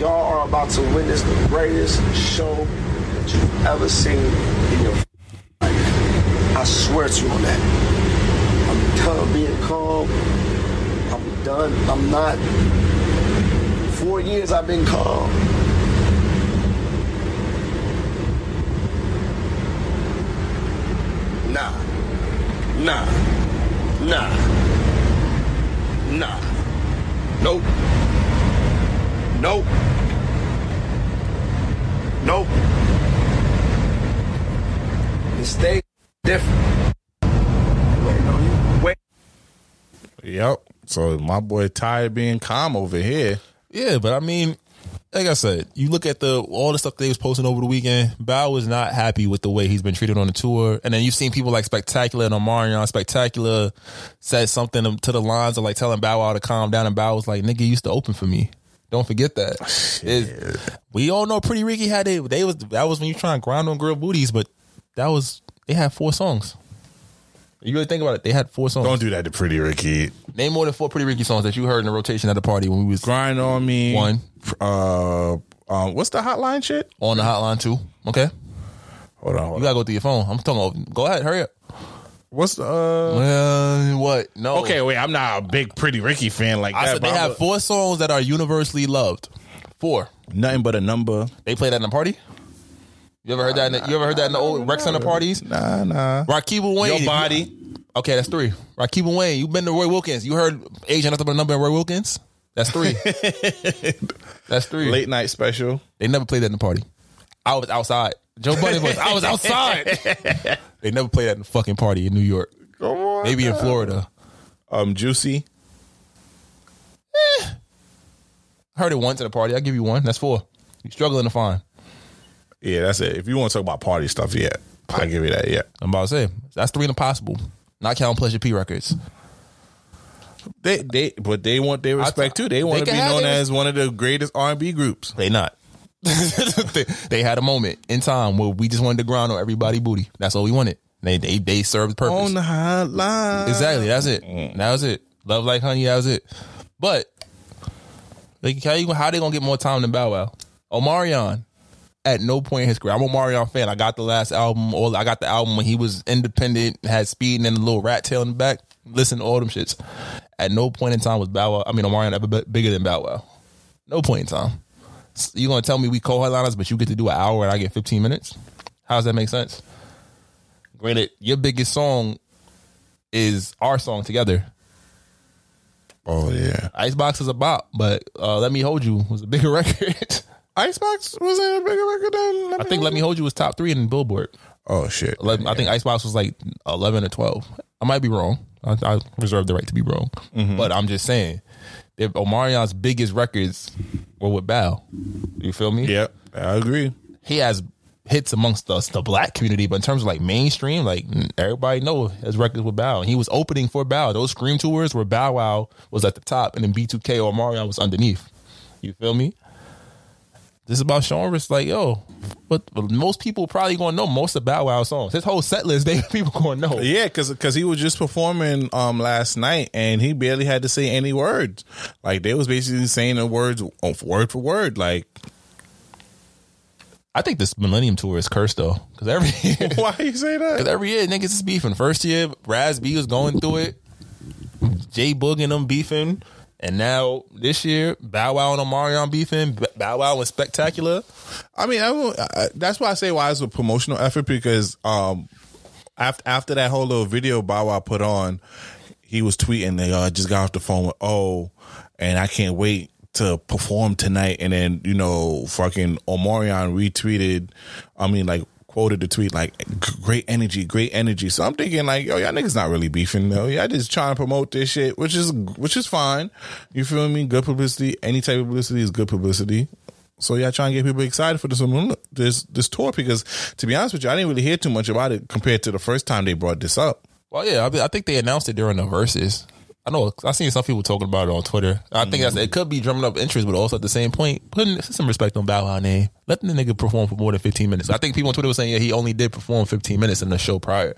y'all are about to witness the greatest show that you've ever seen in your I swear to you on that. I'm done being calm. I'm done. I'm not. Four years I've been calm. Nah. Nah. Nah. Nah. Nope. Nope. Nope. Mistake. Different. Wait. Yep. So my boy Ty being calm over here. Yeah, but I mean, like I said, you look at the all the stuff they was posting over the weekend. Bow was not happy with the way he's been treated on the tour, and then you've seen people like Spectacular and Omarion. Spectacular said something to the lines of like telling Bow Wow to calm down, and Bow was like, "Nigga, you used to open for me." Don't forget that. Yeah. We all know Pretty Ricky had it. They was that was when you trying to grind on girl booties, but that was. They had four songs. You really think about it. They had four songs. Don't do that to Pretty Ricky. Name more than four Pretty Ricky songs that you heard in the rotation at the party when we was Grind on Me. One. Uh, um, what's the hotline shit? On the hotline two. Okay. Hold on. Hold you gotta on. Go through your phone. I'm talking. About, go ahead. Hurry up. What's the? Uh, well, what? No. Okay. Wait. I'm not a big Pretty Ricky fan like I that. Said they have a- four songs that are universally loved. Four. Nothing but a number. They played that in the party. You ever heard that? In the, you ever heard that in the old rec center parties? Nah, nah. Rakiba Wayne, Your Body. Okay, that's three. Rakiba Wayne, you've been to Roy Wilkins. You heard Asian nothing but a number in Roy Wilkins. That's three. That's three. Late night special. They never played that in the party. I was outside. Joe Budden was. I was outside. They never played that in the fucking party in New York. Come on. Maybe now. In Florida. Um, Juicy. Eh. Heard it once at a party. I give you one. That's four. You're struggling to find. Yeah, that's it. If you want to talk about party stuff, yeah, I give you that. Yeah, I'm about to say that's three impossible. Not counting Pleasure P Records. They, they, but they want their respect t- too. They want they to be known as one of the greatest R and B groups. They not. they, they had a moment in time where we just wanted to grind on everybody booty. That's all we wanted. They, they, they served purpose on the hotline. Exactly. That's it. Mm. That was it. Love Like Honey. That was it. But like, how you how they gonna get more time than Bow Wow? Omarion. at no point in his career. I'm a Marion fan. I got the last album, or I got the album when he was independent, had speed and then a little rat tail in the back. Listen to all them shits. At no point in time was Bow Wow, I mean, Omarion ever bigger than Bow Wow. No point in time. So you gonna tell me we co-headliners, but you get to do an hour and I get fifteen minutes? How does that make sense? Granted, your biggest song is our song together. Oh yeah, Icebox is a bop, but uh, Let Me Hold You was a bigger record. Icebox was a bigger record than Let I Me think Hold Let Me Hold You was top three in Billboard. Oh shit! eleven, yeah. I think Icebox was like eleven or twelve. I might be wrong. I, I reserve the right to be wrong, mm-hmm. but I'm just saying. If Omarion's biggest records were with Bow, you feel me? Yep, I agree. He has hits amongst us, the black community, but in terms of like mainstream, like everybody know his records with Bow. And he was opening for Bow. Those Scream tours where Bow Wow was at the top, and then B two K or Omarion was underneath. You feel me? This is about showing risk, like, yo, but, but most people probably gonna know most of Bow Wow songs. His whole set list, they people gonna know. Yeah, cause, cause he was just performing um last night, and he barely had to say any words. Like they was basically saying the words word for word. Like, I think this Millennium Tour is cursed though, cause every year, why you say that? Cause every year niggas is beefing. First year Raz B was going through it, J Boog and them beefing. And now this year, Bow Wow and Omarion beefing. Bow Wow was spectacular. I mean, I, I, that's why I say why it's a promotional effort, because um, after after that whole little video Bow Wow put on, he was tweeting that I uh, just got off the phone with O, and I can't wait to perform tonight. And then you know, fucking Omarion retweeted. I mean, like. Quoted the tweet like great energy, great energy. So I'm thinking like, yo, y'all niggas not really beefing though. Y'all just trying to promote this shit, which is which is fine. You feel me? Good publicity. Any type of publicity is good publicity. So y'all trying to get people excited for this this this tour, because to be honest with you, I didn't really hear too much about it compared to the first time they brought this up. Well, yeah, I, I think they announced it during the verses. I know I seen some people talking about it on Twitter. I think that's, it could be drumming up interest, but also at the same point, putting some respect on Bow Wow name. Letting the nigga perform for more than fifteen minutes. I think people on Twitter were saying, yeah, he only did perform fifteen minutes in the show prior.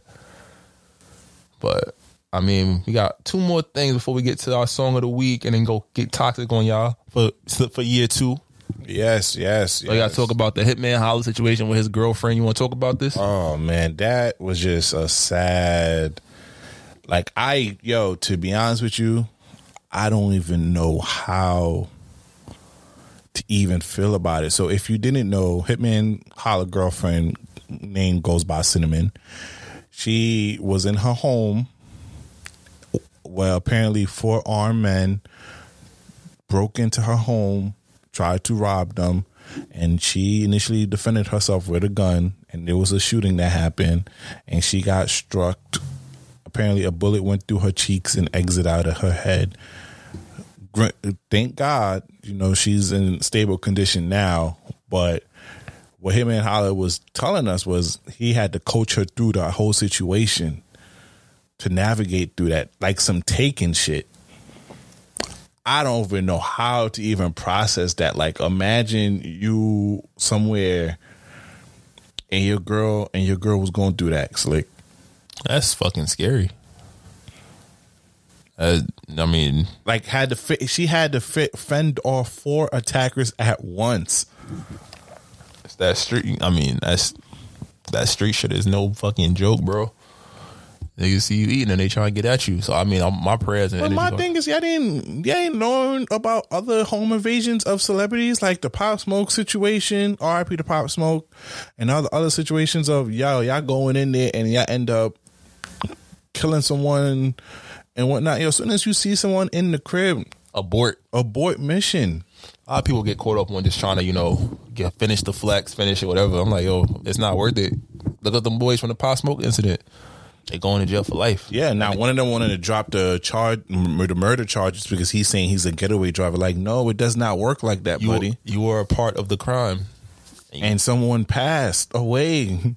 But I mean, we got two more things before we get to our song of the week and then go get toxic on y'all for for year two. Yes, yes, yes. I got to talk about the Hitman Holler situation with his girlfriend. You want to talk about this? Oh man, that was just a sad. Like I, yo, to be honest with you, I don't even know how to even feel about it. So if you didn't know, Hitman Holler girlfriend name goes by Cinnamon. She was in her home where apparently four armed men broke into her home, tried to rob them, and she initially defended herself with a gun, and there was a shooting that happened, and she got struck. Apparently a bullet went through her cheeks and exited out of her head. Thank God, you know, she's in stable condition now. But what Hitman Holler was telling us was he had to coach her through the whole situation to navigate through that, like some Taken shit. I don't even know how to even process that. Like, imagine you somewhere and your girl and your girl was going through that, Slick. That's fucking scary. Uh, I mean, like had to fit, she had to fit, fend off four attackers at once. It's that street. I mean, that's that street shit is no fucking joke, bro. They see you eating and they try to get at you. So I mean, I'm, my prayers. And but my going, thing is, y'all didn't, y'all ain't known about other home invasions of celebrities, like the Pop Smoke situation, R I P to Pop Smoke, and all the other situations of y'all y'all going in there and y'all end up killing someone and whatnot. Yo, as soon as you see someone in the crib, abort, abort mission. A lot of people get caught up on just trying to, you know, get finish the flex, finish it, whatever. I'm like, yo, it's not worth it. Look at them boys from the Pop Smoke incident. They going to jail for life. Yeah, now one of them wanted to drop the charge, the murder charges, because he's saying he's a getaway driver. Like, no, it does not work like that, you, buddy. You were a part of the crime, and, and someone passed away.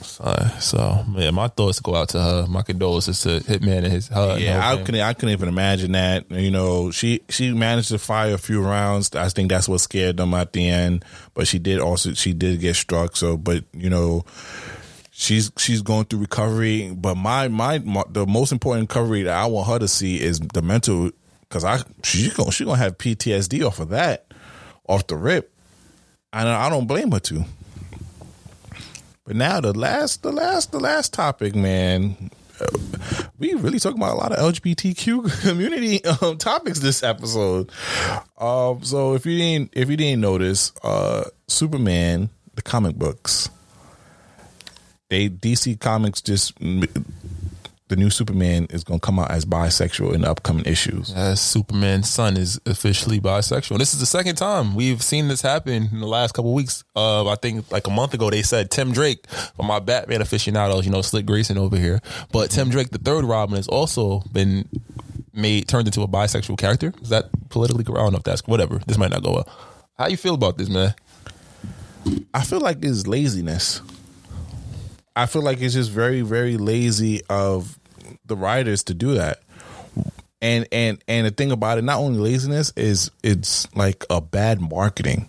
So, so yeah, my thoughts go out to her. My condolences to Hitman and his her. Yeah, I couldn't, I couldn't even imagine that. You know, she she managed to fire a few rounds. I think that's what scared them at the end. But she did also she did get struck. So, but you know. She's she's going through recovery, but my, my my the most important recovery that I want her to see is the mental, because I she's gonna she gonna have P T S D off of that, off the rip. And I don't blame her to. But now the last, the last, the last topic, man. We really talking about a lot of L G B T Q community um, topics this episode. Um, so if you didn't, if you didn't notice, uh, Superman, the comic books, they D C Comics just the new Superman is going to come out as bisexual in the upcoming issues. As Superman's son is officially bisexual. This is the second time we've seen this happen in the last couple of weeks. Uh, I think like a month ago, they said Tim Drake, for my Batman aficionados, you know, Slick Grayson over here. But Tim Drake, the third Robin, has also been made turned into a bisexual character. Is that politically correct? I don't know if that's whatever. This might not go well. How you feel about this, man? I feel like it's laziness. I feel like it's just very, very lazy of the writers to do that. And and and the thing about it, not only laziness, is it's like a bad marketing.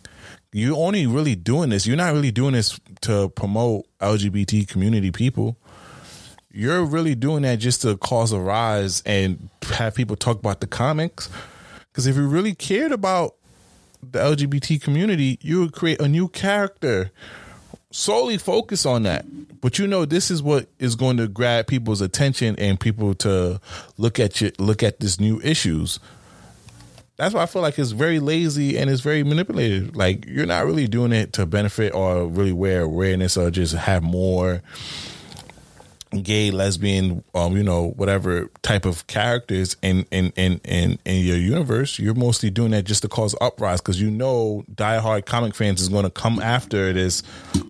You're only really doing this. You're not really doing this to promote L G B T community people. You're really doing that just to cause a rise and have people talk about the comics. Because if you really cared about the L G B T community, you would create a new character. Solely focus on that. But you know, this is what is going to grab people's attention and people to look at you, look at this new issues. That's why I feel like it's very lazy and it's very manipulative. Like, you're not really doing it to benefit or really wear awareness or just have more gay, lesbian, um, you know, whatever type of characters in in, in, in in your universe. You're mostly doing that just to cause uprise, because you know diehard comic fans is going to come after this.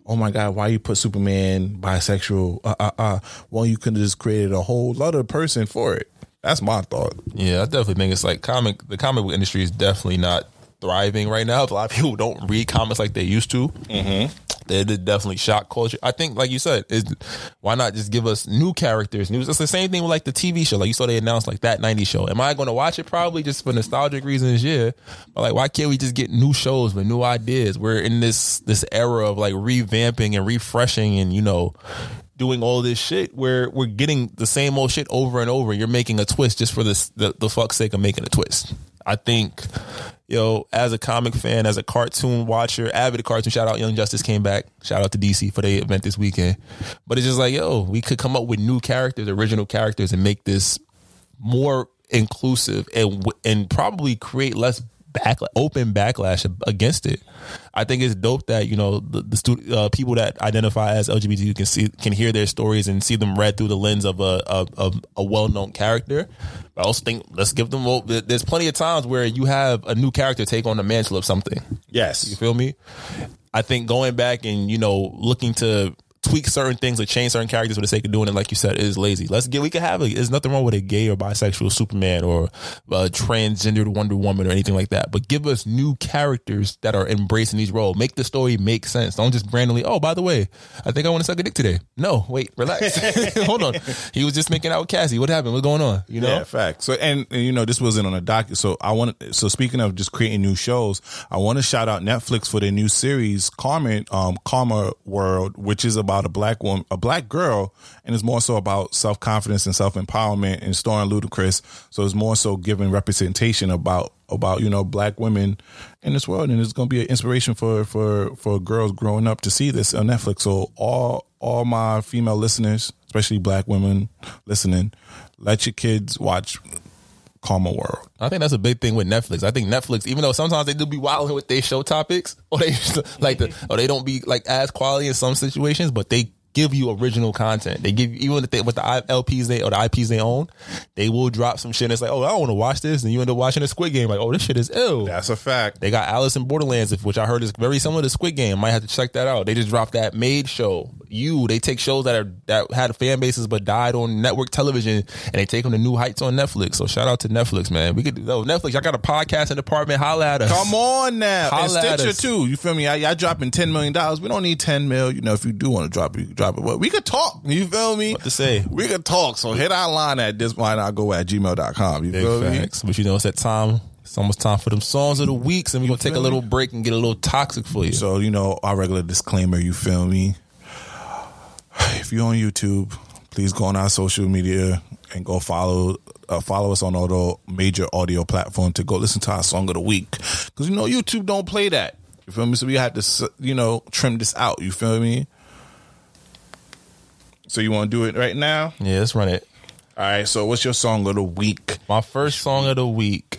Oh my God, why you put Superman bisexual? Uh uh uh. Well, you could have just created a whole other person for it. That's my thought. Yeah, I definitely think it's like comic. The comic book industry is definitely not thriving right now. A lot of people don't read comics like they used to. Mm-hmm. They did definitely shock culture. I think, like you said, is why not just give us new characters? New. It's the same thing with like the T V show. Like you saw, they announced like that nineties show. Am I going to watch it? Probably just for nostalgic reasons, yeah. But like, why can't we just get new shows with new ideas? We're in this this era of like revamping and refreshing, and you know, doing all this shit where we're getting the same old shit over and over. You're making a twist just for this, the the fuck's sake of making a twist. I think, you know, as a comic fan, as a cartoon watcher, avid cartoon, shout out Young Justice came back. Shout out to D C for their event this weekend. But it's just like, yo, we could come up with new characters, original characters, and make this more inclusive and and probably create less back, open backlash against it. I think it's dope that, you know, the, the stu- uh, people that identify as L G B T Q can see can hear their stories and see them read through the lens of a of, of a well-known character. I also think let's give them. Well, there's plenty of times where you have a new character take on the mantle of something. Yes, you feel me? I think going back and, you know, looking to tweak certain things or change certain characters for the sake of doing it, like you said, is lazy. Let's get. We could have. A, there's nothing wrong with a gay or bisexual Superman or a transgendered Wonder Woman or anything like that. But give us new characters that are embracing these roles. Make the story make sense. Don't just randomly. Oh, by the way, I think I want to suck a dick today. No, wait, relax. Hold on. He was just making out with Cassie. What happened? What's going on? You know. Yeah, fact. So and, and you know, this wasn't on a docket. So I want. So speaking of just creating new shows, I want to shout out Netflix for their new series, Karma, um, Karma World, which is about a black woman, a black girl, and it's more so about self confidence and self empowerment and starring Ludacris. So it's more so giving representation about about you know black women in this world, and it's going to be an inspiration for for for girls growing up to see this on Netflix. So all all my female listeners, especially black women listening, let your kids watch Karma World. I think that's a big thing with Netflix. I think Netflix, even though sometimes they do be wilding with their show topics, or they like the, or they don't be like as quality in some situations, but they give you original content. They give you, even with the, with the L Ps they or the I Ps they own, they will drop some shit. And it's like, oh, I don't want to watch this, and you end up watching a Squid Game. Like, oh, this shit is ill. That's a fact. They got Alice in Borderlands, which I heard is very similar to Squid Game. Might have to check that out. They just dropped that Maid show. You, they take shows that are that had fan bases but died on network television, and they take them to new heights on Netflix. So shout out to Netflix, man. We could do oh, Netflix. Y'all got a podcasting department. Holla at us. Come on now, holla and Stitcher too. You feel me? Y'all dropping ten million dollars. We don't need ten mil. You know, if you do want to drop, you drop. But we could talk. You feel me? What to say? We could talk. So hit our line at this might not go at gmail dot com. You Big feel facts. me? But you know, it's that time. It's almost time for them songs of the weeks, and we're gonna take me? a little break and get a little toxic for you. So you know, our regular disclaimer. You feel me? If you're on YouTube, please go on our social media and go follow uh, follow us on all the major audio platforms to go listen to our song of the week, because you know YouTube don't play that. You feel me? So we had to, you know, trim this out. You feel me? So you want to do it right now? Yeah, let's run it. All right, so what's your song of the week? My first song of the week,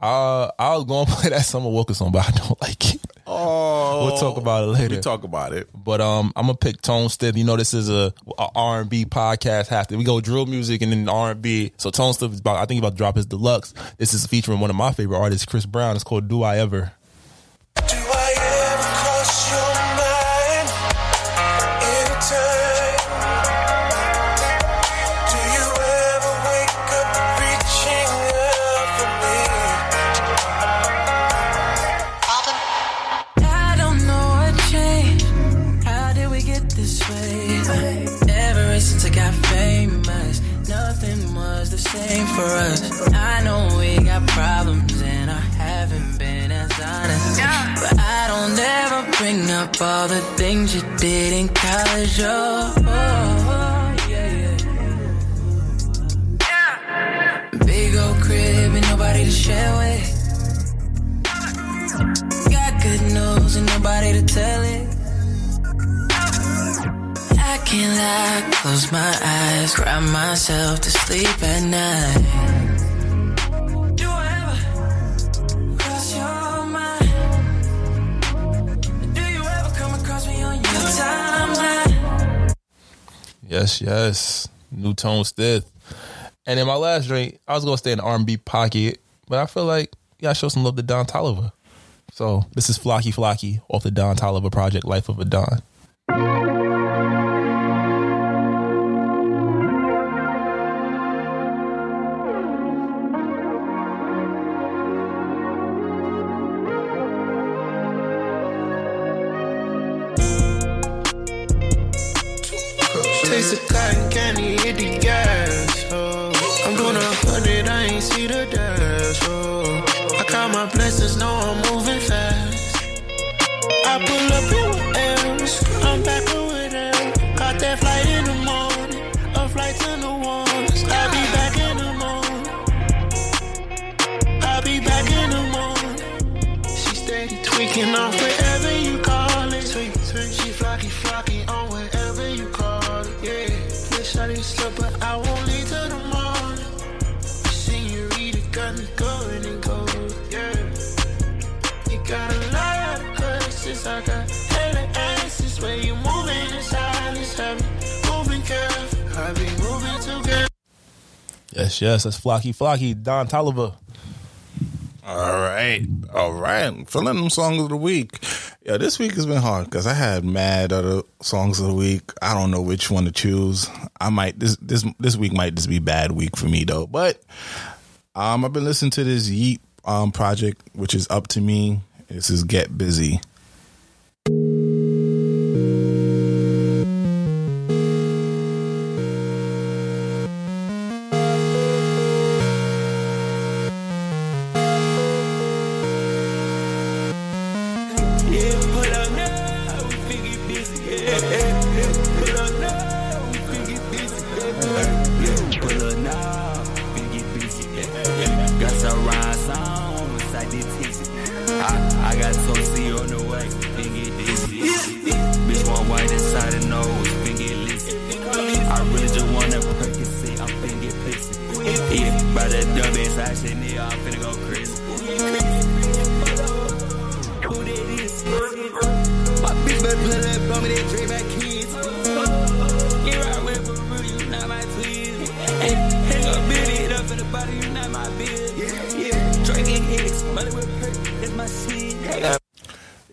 uh, I was going to play that Summer Walker song, but I don't like it. Oh, we'll talk about it later. We'll talk about it. But um, I'm going to pick Tone Stiff. You know, this is a, a R and B podcast. Half the, we go drill music and then R and B. So Tone Stiff is about, I think he's about to drop his deluxe. This is featuring one of my favorite artists, Chris Brown. It's called Do I Ever. Do I Ever Cross Your Mind in time? Do you ever wake up reaching out for me? I don't know what changed. How did we get this way? Ever since I got famous, nothing was the same for us. I know we got problems and I haven't been as honest. But I don't ever bring up all the things you did in college. Oh, oh, oh yeah, yeah. Big old crib and nobody to share with. Got good news and nobody to tell it. I can't lie, close my eyes, cry myself to sleep at night. Yes, yes. New Tone Stiff. And in my last drink, I was going to stay in the R and B pocket, but I feel like you got to show some love to Don Toliver. So this is Flocky Flocky off the Don Toliver project, Life of a Don. Yes, yes, that's Flocky Flocky, Don Toliver. All right, all right. Filling them songs of the week. Yeah, this week has been hard because I had mad other songs of the week. I don't know which one to choose. I might this this this week might just be bad week for me though. But um, I've been listening to this Yeet um project, which is Up to Me. This is Get Busy.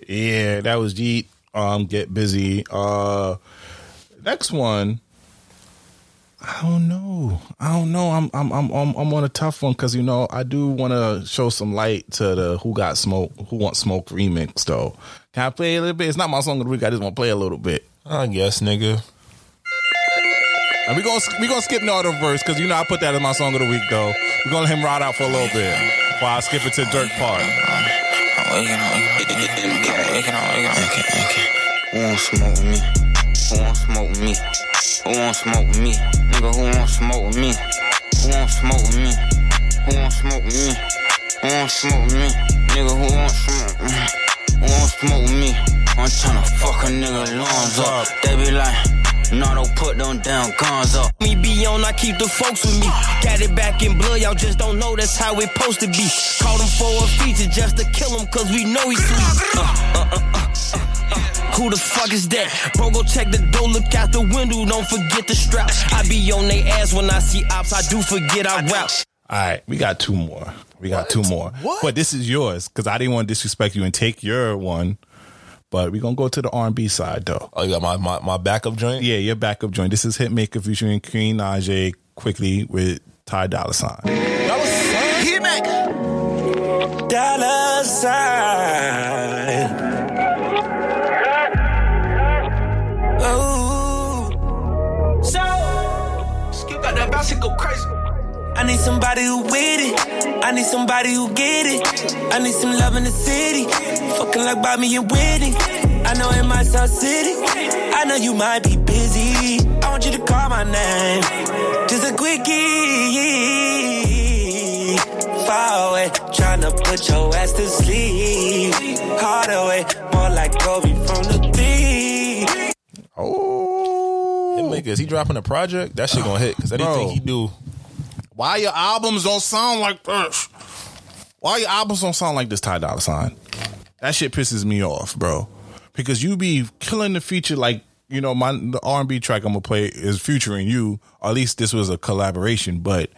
Yeah, that was Yeet. Um, Get Busy. Uh, next one. I don't know. I don't know. I'm I'm I'm I'm on a tough one because you know I do want to show some light to the Who Got Smoke, Who Want Smoke remix though. Can I play a little bit? It's not my song of the week. I just want to play a little bit. I guess, nigga. And we gonna we gonna skip no other verse because you know I put that in my song of the week though. We're gonna let him ride out for a little bit while I skip it to Dirk part. You know, it, it, it, it, it, it, it, it. Who won't smoke with me? Who won't smoke with me? Who won't smoke with me? Nigga, who won't smoke with me? Who won't smoke with me? Who won't smoke with me? Who won't smoke with me? Nigga, who won't smoke with me? Who won't smoke put them down cons up. Me be on, I keep the folks with me. Got it back in blood, y'all just don't know that's how it supposed to be. Call him for a feature just to kill him, cause we know he's sweet. Uh, uh, uh, uh, uh, uh. Who the fuck is that? Bro, go check the door, look out the window, don't forget the strap. I be on they ass when I see ops, I do forget I rap. All right, we got two more. We got what? two more. What? But this is yours, because I didn't want to disrespect you and take your one. But we're going to go to the R and B side, though. Oh, you got my, my, my backup joint? Yeah, your backup joint. This is Hitmaker featuring Queen Najee Quickly with Ty Dolla $ign. That was Hitmaker. Dollar sign. I need somebody who with it. I need somebody who get it. I need some love in the city. Fucking like Bobby and Whitney. I know in my South City. I know you might be busy. I want you to call my name. Just a quickie. Far away. Tryna put your ass to sleep. Hard away. More like Kobe from the three. Oh. Hitmaker, is he dropping a project? That shit gonna hit. Cause anything Bro. he do. Why your albums don't sound like this? Why your albums don't sound like this Ty Dolla $ign? That shit pisses me off, bro. Because you be killing the feature like, you know, my the R and B track I'm going to play is featuring you. Or at least this was a collaboration. But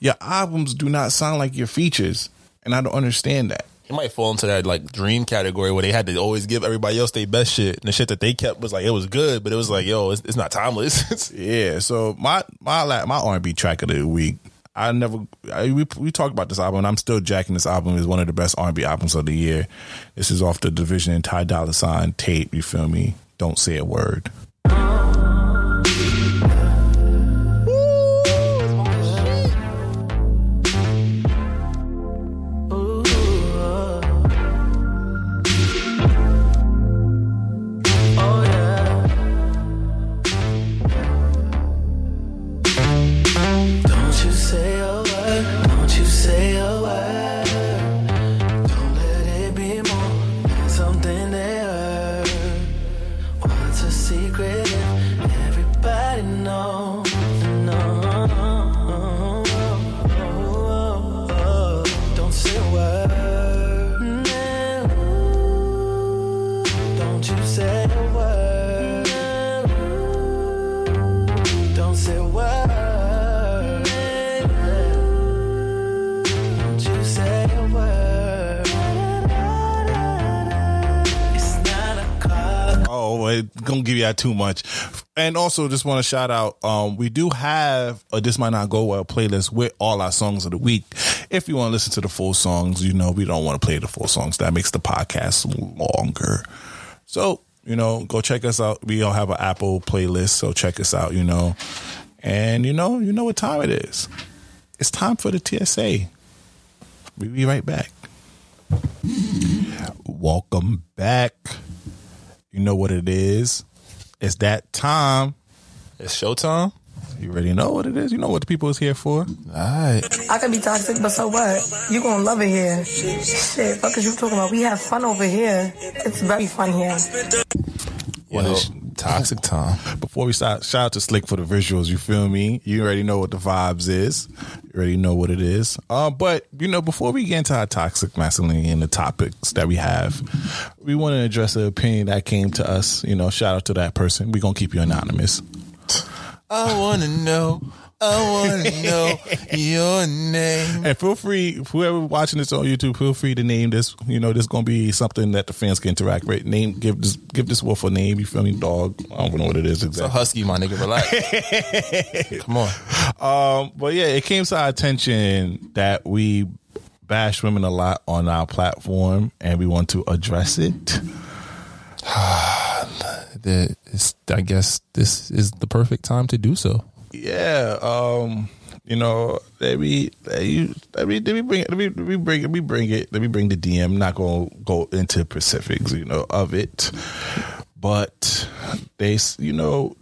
your albums do not sound like your features. And I don't understand that. It might fall into that like dream category where they had to always give everybody else their best shit, and the shit that they kept was like it was good, but it was like yo, it's, it's not timeless. Yeah. So my my my R and B track of the week, I never I, we we talked about this album, and I'm still jacking this album is one of the best R and B albums of the year. This is off the Division and Ty Dolla $ign tape. You feel me? Don't Say a Word. Gonna give you that too much. And also just want to shout out um, we do have a This Might Not Go Well playlist with all our songs of the week. If you want to listen to the full songs, you know, we don't want to play the full songs. That makes the podcast longer. So, you know, go check us out. We all have an Apple playlist, so check us out, you know. And you know, you know what time it is. It's time for the T S A. We'll be right back. Welcome back. You know what it is. It's that time. It's showtime. You already know what it is. You know what the people is here for. Alright, I can be toxic, but so what? You gonna love it here. Shit, fuck is you talking about? We have fun over here. It's very fun here. Well, you know, it's toxic time. Before we start, shout out to Slick for the visuals. You feel me? You already know what the vibes is. You already know what it is. Uh, but, you know, before we get into our toxic masculinity and the topics that we have, we want to address an opinion that came to us. You know, shout out to that person. We're going to keep you anonymous. I want to know. I want to know your name. And feel free, whoever watching this on YouTube, feel free to name this. You know, this is going to be something that the fans can interact with. Name, give this, give this wolf a name. You feel me, dog? I don't know what it is exactly. It's a husky, my nigga. Relax. Come on. Um, but yeah, it came to our attention that we bash women a lot on our platform, and we want to address it. the, it's, I guess this is the perfect time to do so. Yeah, um, you know, let me let, you, let me let me bring it, let me let me bring it, let me bring it, let me bring the D M. I'm not gonna go into specifics, you know, of it, but they, you know,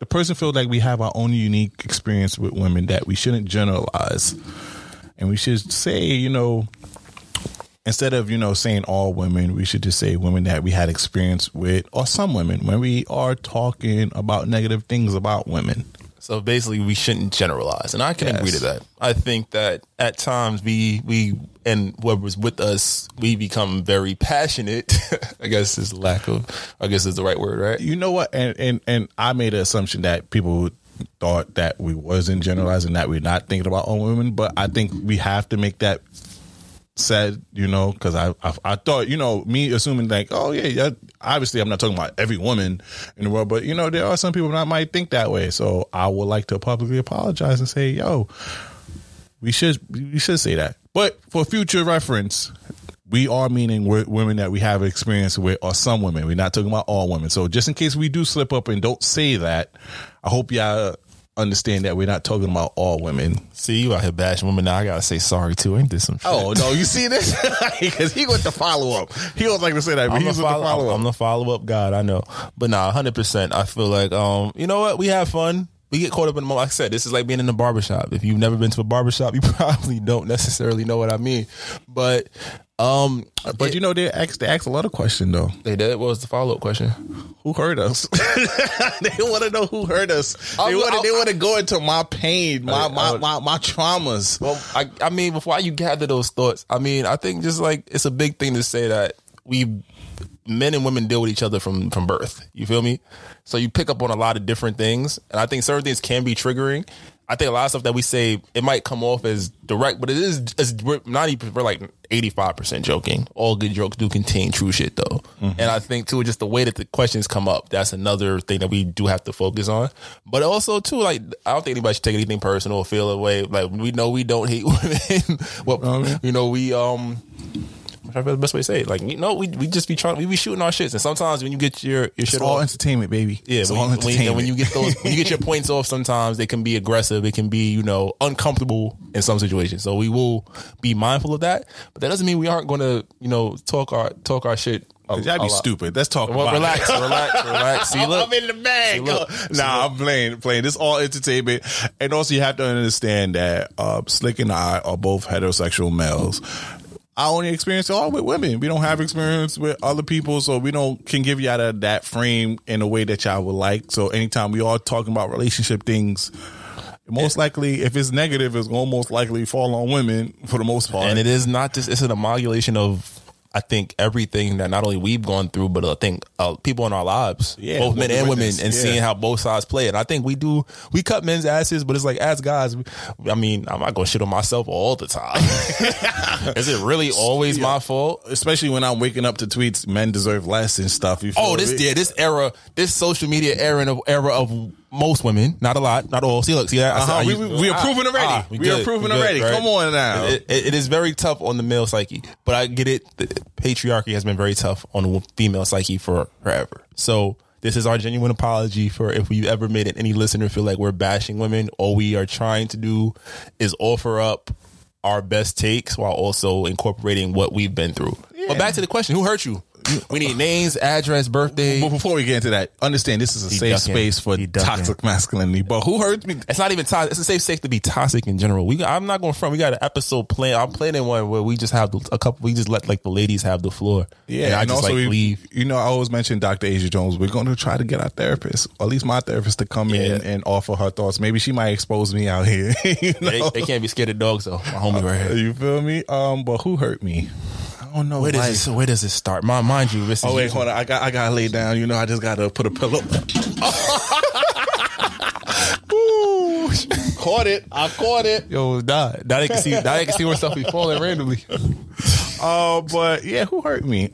the person feels like we have our own unique experience with women that we shouldn't generalize, and we should say, you know, instead of, you know, saying all women, we should just say women that we had experience with, or some women, when we are talking about negative things about women. So basically, we shouldn't generalize. And I can yes. agree to that. I think that at times we, we and whoever's with us, we become very passionate. I guess is lack of, I guess is the right word, right? You know what? And, and, and I made an assumption that people thought that we wasn't generalizing, that we're not thinking about all women. But I think we have to make that said, you know, because I, I I thought, you know, me assuming like, oh yeah, yeah, obviously I'm not talking about every woman in the world, but you know, there are some people that might think that way. So I would like to publicly apologize and say, yo, we should we should say that. But for future reference, we are meaning women that we have experience with, or some women. We're not talking about all women. So just in case we do slip up and don't say that, I hope y'all understand that we're not talking about all women. See, you out here bashing women. Now I gotta say sorry too. Ain't this some shit? Oh no, you see this? Because he went to follow up. He don't like to say that, but I'm he was follow, with the follow up. I'm the follow up god, I know. But nah, one hundred percent I feel like um, you know what? We have fun. We get caught up in the moment. Like I said, this is like being in a barbershop. If you've never been to a barbershop, you probably don't necessarily know what I mean. But um, but it, you know, they asked they asked a lot of questions though. They did. What was the follow up question? Who hurt us? They want to know who hurt us. They want to go into my pain, my I, my, I would, my my traumas. Well, I I mean, before you gather those thoughts, I mean, I think just like it's a big thing to say that we men and women deal with each other from from birth. You feel me? So you pick up on a lot of different things, and I think certain things can be triggering. I think a lot of stuff that we say, it might come off as direct, but it is, it's, we're, ninety, we're like eighty-five percent joking. All good jokes do contain true shit, though. Mm-hmm. And I think, too, just the way that the questions come up, that's another thing that we do have to focus on. But also, too, like, I don't think anybody should take anything personal or feel away. Like, we know we don't hate women. Well, um, you know, we... um. That's the best way to say it. Like, you know, we we just be trying, we be shooting our shits, and sometimes when you get your, your it's shit, it's all off, entertainment, baby. Yeah, it's when, all entertainment. When you, when you get those, when you get your points off, sometimes they can be aggressive. It can be, you know, uncomfortable in some situations. So we will be mindful of that, but that doesn't mean we aren't going to, you know, talk our talk our shit. That'd be stupid. Let's talk well, about relax, it. Relax, relax, relax. See, look. I'm in the bag. See, look. See, nah, look. I'm playing, playing. This all entertainment. And also, you have to understand that uh, Slick and I are both heterosexual males. I only experience it all with women. We don't have experience with other people, so we don't can give y'all that, that frame in a way that y'all would like. So anytime we are talking about relationship things, most likely, if it's negative, it's gonna most likely fall on women for the most part. And it is not just, it's an amalgamation of, I think, everything that not only we've gone through, but I think uh, people in our lives, yeah, both men and women, and yeah. seeing how both sides play it. I think we do, we cut men's asses, but it's like, as guys, I mean, I'm not going to shit on myself all the time. Is it really always yeah. my fault? Especially when I'm waking up to tweets, men deserve less and stuff. You feel oh, this, yeah, this era, this social media era of, era of most women, not a lot, not all. See, look, see that? Uh-huh. I said, we, we, we are proven already. Ah, we we good, are proven good, already. Right? Come on now. It, it, it is very tough on the male psyche, but I get it. The patriarchy has been very tough on the female psyche for forever. So this is our genuine apology for if we've ever made it, any listener feel like we're bashing women. All we are trying to do is offer up our best takes while also incorporating what we've been through. Yeah. But back to the question, who hurt you? We need names, address, birthday. But before we get into that, understand this is a he safe ducking. space for toxic masculinity. But who hurt me? It's not even toxic. It's a safe space to be toxic in general. We, I'm not going to front. We got an episode planned. I'm planning one where we just have a couple. We just let like the ladies have the floor. Yeah, and I and just also like we, leave. You know, I always mention Doctor Asia Jones. We're going to try to get our therapist, or at least my therapist, to come yeah. in and offer her thoughts. Maybe she might expose me out here. You know? they, they can't be scared of dogs though. My homie right here. You feel me? Um, but who hurt me? Oh no! Where does like, it, where does it start? My, mind you, this oh wait, hold on. I got I gotta lay down. You know, I just gotta put a pillow. Ooh, caught it! I caught it. Yo, die! Now they can see. Now they can see where stuff be falling randomly. Oh, uh, but yeah, who hurt me?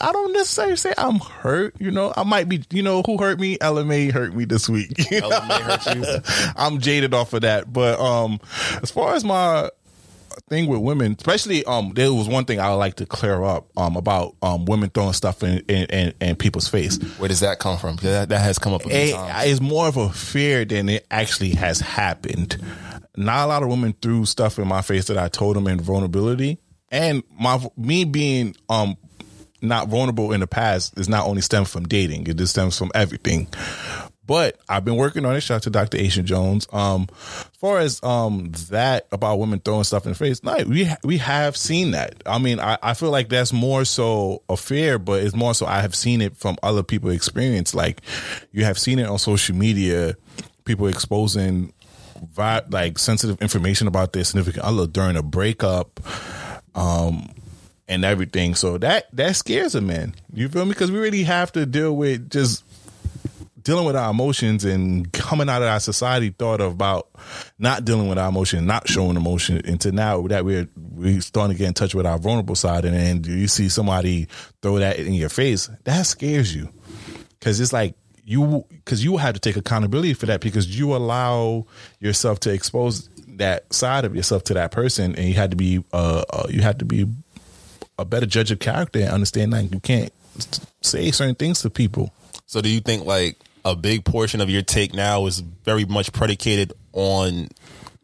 I don't necessarily say I'm hurt. You know, I might be. You know, who hurt me? Ella Mai hurt me this week. Ella Mai hurt you. I'm jaded off of that. But um, as far as my thing with women, especially um there was one thing I would like to clear up um about um women throwing stuff in in, in, in people's face. Where does that come from? Because that, that has come up a few times. It's more of a fear than it actually has happened. Not a lot of women threw stuff in my face that I told them in vulnerability, and my me being um not vulnerable in the past is not only stemmed from dating, it just stems from everything. But I've been working on it. Shout out to Doctor Aisha Jones. Um, as far as um that about women throwing stuff in the face, no, we ha- we have seen that. I mean, I, I feel like that's more so a fear, but it's more so I have seen it from other people's experience. Like, you have seen it on social media, people exposing vi- like sensitive information about their significant other during a breakup, um, and everything. So that that scares a man. You feel me? Because we really have to deal with just. Dealing with our emotions and coming out of our society thought about not dealing with our emotion, not showing emotion, into now that we're we starting to get in touch with our vulnerable side, and then you see somebody throw that in your face, that scares you, because it's like you because you have to take accountability for that, because you allow yourself to expose that side of yourself to that person, and you had to be uh, uh you had to be a better judge of character and understand that you can't say certain things to people. So do you think like a big portion of your take now is very much predicated on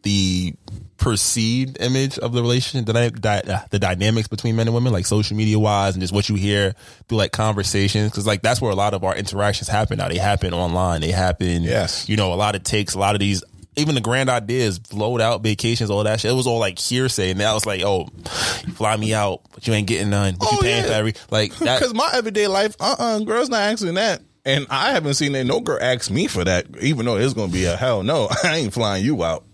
the perceived image of the relationship, the dynamics between men and women, like social media wise, and just what you hear through like conversations? Because like that's where a lot of our interactions happen now. They happen online. They happen. Yes. You know, a lot of takes, a lot of these, even the grand ideas, flowed out, vacations, all that shit. It was all like hearsay. And now it's like, oh, you fly me out, but you ain't getting none. But oh, you paying yeah. for every like that. Because my everyday life, uh uh-uh, uh, girls not asking that. And I haven't seen that. No girl asked me for that, even though it's going to be a hell no. I ain't flying you out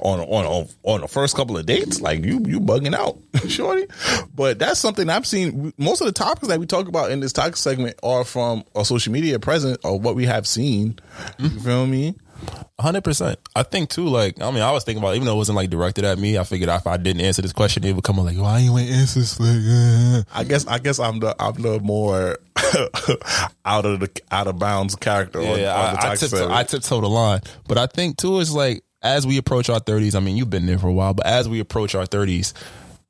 on on on the first couple of dates. Like, you you bugging out, shorty. But that's something I've seen. Most of the topics that we talk about in this topic segment are from our social media present or what we have seen. You mm-hmm. feel me? one hundred percent. I think too, like, I mean, I was thinking about it, even though it wasn't like directed at me, I figured if I didn't answer this question, it would come up like, why you ain't answer this? Like, uh. I guess I guess I'm the I'm the more out of the out of bounds character. Yeah, on, yeah on the I, I, tiptoe, I tiptoe the line. But I think too, it's like as we approach our thirties, I mean, you've been there for a while, but as we approach our thirties,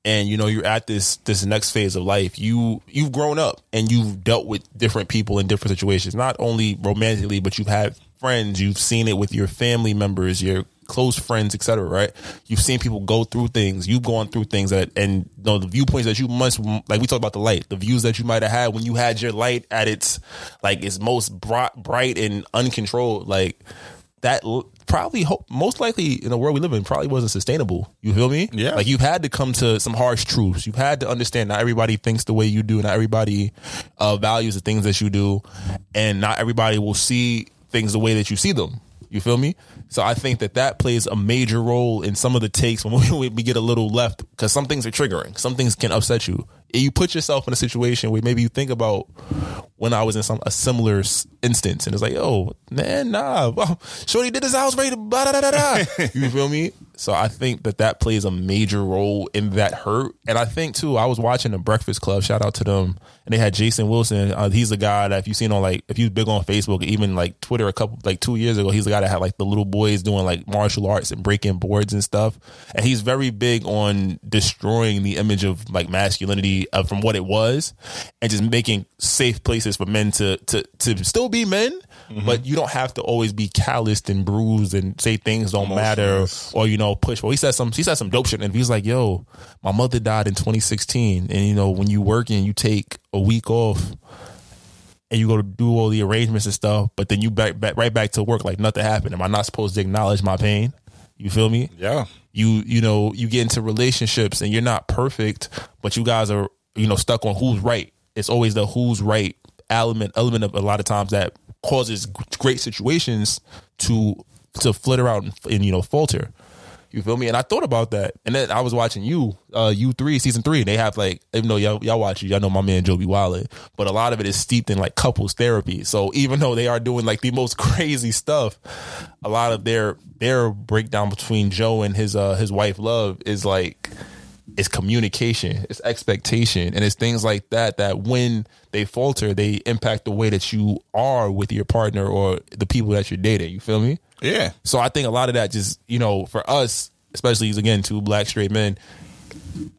and you know, you're at this this next phase of life, you you've grown up and you've dealt with different people in different situations, not only romantically, but you've had friends, you've seen it with your family members, your close friends, et cetera. Right? You've seen people go through things. You've gone through things that, and you know, the viewpoints that you must, like we talked about the light, the views that you might have had when you had your light at its like its most bright, bright and uncontrolled. Like that probably, most likely, in the world we live in, probably wasn't sustainable. You feel me? Yeah. Like you've had to come to some harsh truths. You've had to understand not everybody thinks the way you do. Not everybody uh, values the things that you do, and not everybody will see things the way that you see them. You feel me? So I think that that plays a major role in some of the takes when we, we get a little left, because some things are triggering. Some things can upset you. You put yourself in a situation where maybe you think about when I was in some a similar instance, and it's like, oh man, nah, well, shorty did this, I was ready to blah, da, da, da, da. You feel me? So I think that that plays a major role in that hurt. And I think too, I was watching The Breakfast Club, shout out to them, and they had Jason Wilson. Uh, he's the guy that if you seen on like, if you big on Facebook, even like Twitter, a couple like two years ago, he's the guy that had like the little boys doing like martial arts and breaking boards and stuff. And he's very big on destroying the image of like masculinity from what it was, and just making safe places for men to to, to still be men, mm-hmm. but you don't have to always be calloused and bruised and say things don't Emotions. matter, or you know, push. Well, he said some he said some dope shit, and he's like, "Yo, my mother died in twenty sixteen, and you know, when you work and you take a week off, and you go to do all the arrangements and stuff, but then you back, back right back to work like nothing happened. Am I not supposed to acknowledge my pain? You feel me? Yeah." You you know, you get into relationships and you're not perfect, but you guys are, you know, stuck on who's right. It's always the who's right element element of a lot of times that causes great situations to to flit around and, and you know, falter. You feel me? And I thought about that, and then I was watching you, uh, you three season three. They have like, even though y'all, y'all watch it, y'all know my man Joe B. Wiley, but a lot of it is steeped in like couples therapy. So even though they are doing like the most crazy stuff, a lot of their their breakdown between Joe and his uh, his wife Love is like, it's communication, it's expectation, and it's things like that that when they falter, they impact the way that you are with your partner or the people that you're dating. You feel me? Yeah. So I think a lot of that just, you know, for us, especially again, two black straight men,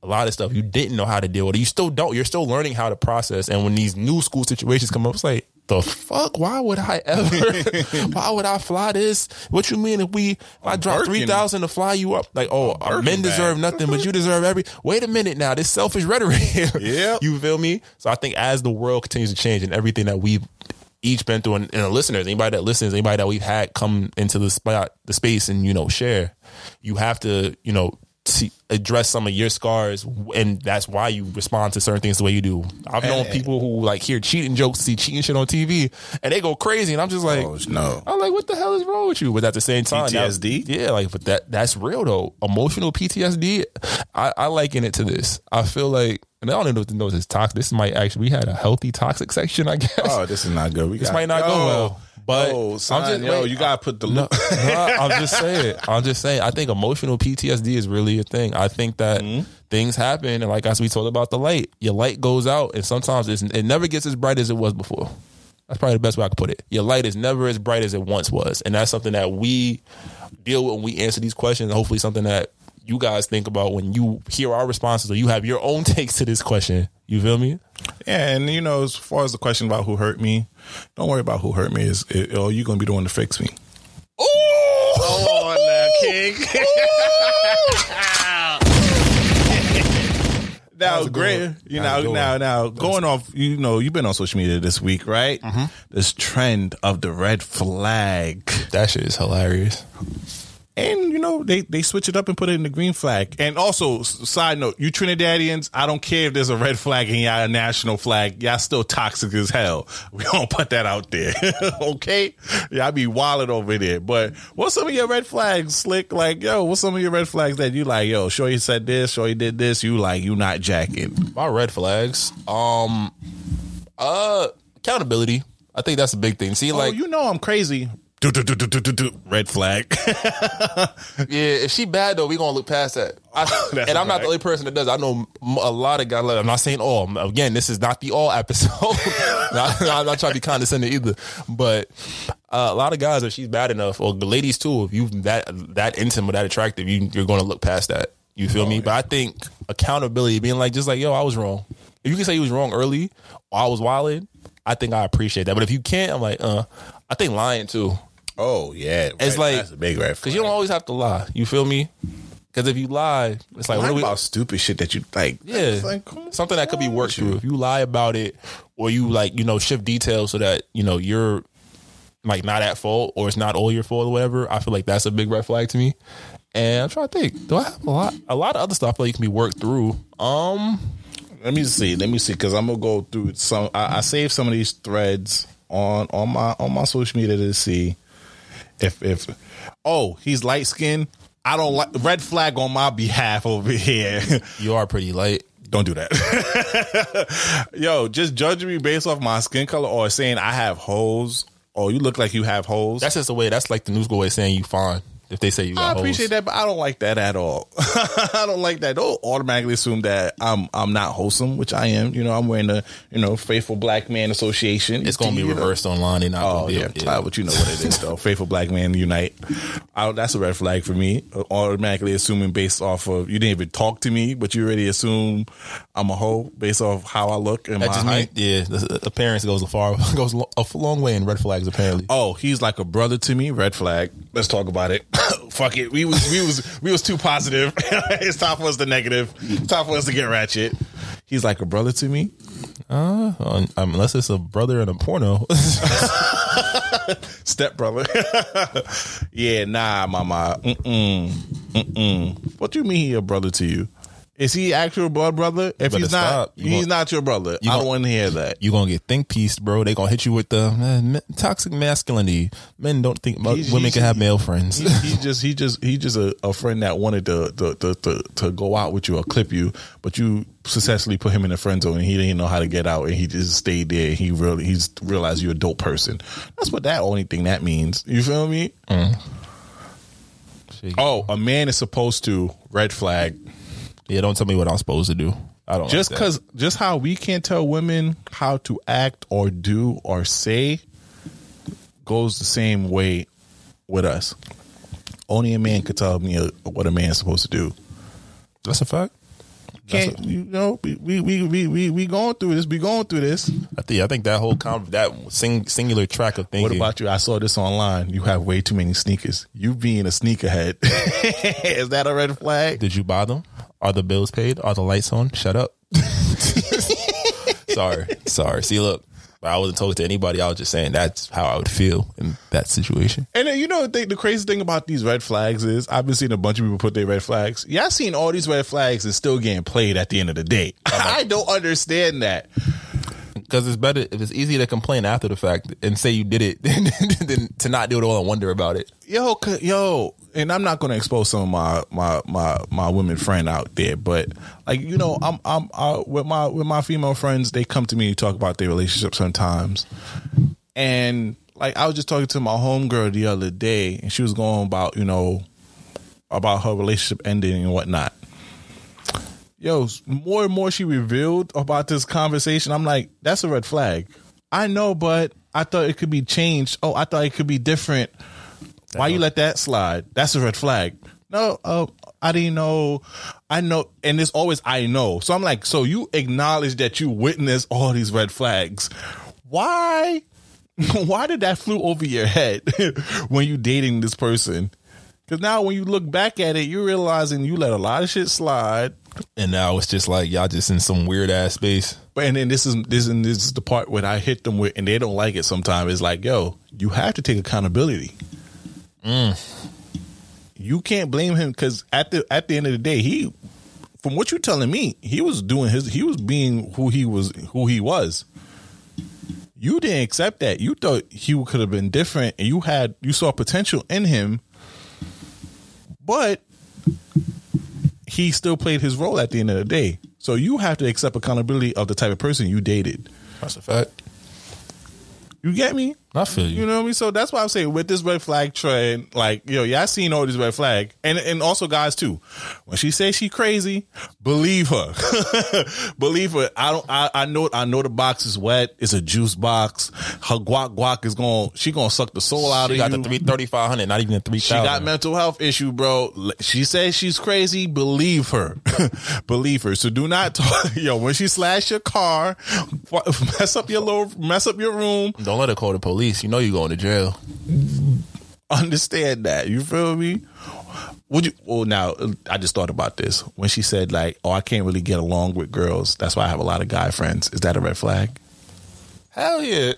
a lot of stuff you didn't know how to deal with. You still don't. You're still learning how to process. And when these new school situations come up, it's like, the fuck? Why would I ever? Why would I fly this? What you mean if we? If I drop three thousand to fly you up? Like, oh, men deserve nothing, but you deserve every. Wait a minute now. This selfish rhetoric here. Yeah. You feel me? So I think as the world continues to change and everything that we've each been through, and, and the listeners, anybody that listens, anybody that we've had come into the spot, the space, and, you know, share, you have to, you know, to address some of your scars, and that's why you respond to certain things the way you do. I've known hey. people who like hear cheating jokes, see cheating shit on T V, and they go crazy, and I'm just like, oh, no. I'm like, what the hell is wrong with you? But at the same time, P T S D, that, yeah, like, but that that's real though. Emotional P T S D, I, I liken it to this. I feel like, and I don't even know if this is toxic. This might actually, we had a healthy toxic section, I guess. Oh, this is not good. We this got, might not yo. go well. But yo, son, I'm just, yo, wait, you gotta put the no, no, I'm just saying I'm just saying I think emotional P T S D is really a thing. I think that mm-hmm. things happen, and like as we talked about the light, your light goes out, and sometimes it's, it never gets as bright as it was before. That's probably the best way I could put it. Your light is never as bright as it once was, and that's something that we deal with when we answer these questions, and hopefully something that you guys think about when you hear our responses, or you have your own takes to this question. You feel me? Yeah, and you know, as far as the question about who hurt me, don't worry about who hurt me. Is it, oh, you're gonna be the one to fix me. Ooh! Come on now, King. Now, great. You know, now, now, going off. You know, you've been on social media this week, right? Mm-hmm. This trend of the red flag. That shit is hilarious. And, you know, they, they switch it up and put it in the green flag. And also, side note, you Trinidadians, I don't care if there's a red flag and y'all a national flag. Y'all still toxic as hell. We don't put that out there. Okay? Y'all be wilding over there. But what's some of your red flags, Slick? Like, yo, what's some of your red flags that you like, yo, Shorty said this, Shorty did this, you like, you not jacking? My red flags? Um, uh, accountability. I think that's a big thing. See, oh, like, you know I'm crazy. Do, do, do, do, do, do. Red flag. Yeah, if she bad though, we gonna look past that. I, and I'm not right. the only person that does. I know a lot of guys. I'm not saying all. Again, this is not the all episode. I'm not trying to be condescending either. But uh, a lot of guys, if she's bad enough, or the ladies too, if you that that intimate, that attractive, you, you're gonna look past that. You feel oh, me? Yeah. But I think accountability, being like, just like, yo, I was wrong. If you can say you was wrong early, or I was wilding, I think I appreciate that. But if you can't, I'm like, uh, I think lying too. Oh yeah, right. It's like, that's a big red flag, because you don't always have to lie. You feel me? Because if you lie, it's like, lie what are we about stupid shit that you like? Yeah, like, something that could be worked through. If you lie about it, or you like, you know, shift details so that you know you're like not at fault, or it's not all your fault or whatever. I feel like that's a big red flag to me. And I'm trying to think, do I have a lot? A lot of other stuff that like can be worked through. Um, let me see, let me see, because I'm gonna go through some. I, I saved some of these threads on on my on my social media to see. If if oh, he's light skinned, I don't like, red flag on my behalf over here. You are pretty light. Don't do that. Yo, just judging me based off my skin color, or saying I have holes. Oh, you look like you have holes. That's just the way. That's like the new school way of saying you fine. If they say you got I appreciate holes. That, but I don't like that at all. I don't like that. Don't automatically assume that I'm I'm not wholesome, which I am. You know, I'm wearing the, you know, Faithful Black Man Association. It's going to be reversed know? online. And oh, yeah. It. But you know what it is, though. Faithful Black Man Unite. I, that's a red flag for me. Automatically assuming based off of, you didn't even talk to me, but you already assume I'm a hoe based off how I look and that my just height. Means, yeah, appearance goes a, far, goes a long way in red flags, apparently. Oh, he's like a brother to me. Red flag. Let's talk about it. Fuck it. We was we was we was too positive. It's time for us to negative. It's time for us to get ratchet. He's like a brother to me. Uh, unless it's a brother in a porno. Step brother. Yeah, nah, mama. Mm-mm. Mm-mm. What do you mean he a brother to you? Is he actual blood brother? If he's not, he's gonna, not your brother. You I don't want to hear that. You're going to get think piece, bro. They're going to hit you with the man, toxic masculinity. Men don't think about he's, women he's, can have male friends. He, he just he just, he just a, a friend that wanted to, to, to, to, to go out with you or clip you, but you successfully put him in a friend zone and he didn't know how to get out, and he just stayed there. And he really he's realized you're a dope person. That's what that only thing that means. You feel me? Mm. Oh, a man is supposed to, red flag. Yeah, don't tell me what I'm supposed to do. I don't just because like just how we can't tell women how to act or do or say goes the same way with us. Only a man could tell me what a man's supposed to do. That's a fact. Can't a, you know? We we we we we going through this. We going through this. I think I think that whole con- that sing, singular track of thinking. What about you? I saw this online. You have way too many sneakers. You being a sneakerhead. Is that a red flag? Did you buy them? Are the bills paid? Are the lights on? Shut up. Sorry. Sorry. See, look. I wasn't talking to anybody. I was just saying that's how I would feel in that situation. And then, you know, the, the crazy thing about these red flags is I've been seeing a bunch of people put their red flags. Y'all seen all these red flags and still getting played at the end of the day. I don't understand that. Because it's better if it's easier to complain after the fact and say you did it than, than to not do it all and wonder about it. Yo, yo, and I'm not going to expose some of my, my my my women friend out there, but like you know, I'm I'm I, with my with my female friends, they come to me to talk about their relationship sometimes, and like I was just talking to my homegirl the other day, and she was going about you know about her relationship ending and whatnot. Yo, more and more she revealed about this conversation. I'm like, that's a red flag. I know, but I thought it could be changed. Oh, I thought it could be different. Why you let that slide? That's a red flag. No, uh, I didn't know. I know. And it's always I know. So I'm like, so you acknowledge that you witnessed all these red flags. Why? Why did that flew over your head when you dating this person? Because now when you look back at it, you're realizing you let a lot of shit slide. And now it's just like y'all just in some weird ass space. But and then this is this and this is the part where I hit them with, and they don't like it. Sometimes it's like, yo, you have to take accountability. Mm. You can't blame him because at the at the end of the day, he, from what you're telling me, he was doing his, he was being who he was, who he was. You didn't accept that. You thought he could have been different, and you had you saw potential in him, but he still played his role at the end of the day. So you have to accept accountability of the type of person you dated. That's a fact. You get me? I feel you. You know what I mean? So that's why I'm saying with this red flag trend, like, yo, y'all seen all these red flag. And and also guys too. When she says she crazy, believe her. Believe her. I don't I, I know I know the box is wet. It's a juice box. Her guac guac is gonna she gonna suck the soul out she of you. She got the three thirty five hundred, not even the three thousand. She got mental health issue, bro. She says she's crazy, believe her. Believe her. So do not talk, yo, when she slash your car, mess up your little mess up your room. Don't let her call the police. You know you're going to jail. Understand that. You feel me? Would you? Well, now I just thought about this when she said like, "Oh, I can't really get along with girls. That's why I have a lot of guy friends." Is that a red flag? Hell yeah.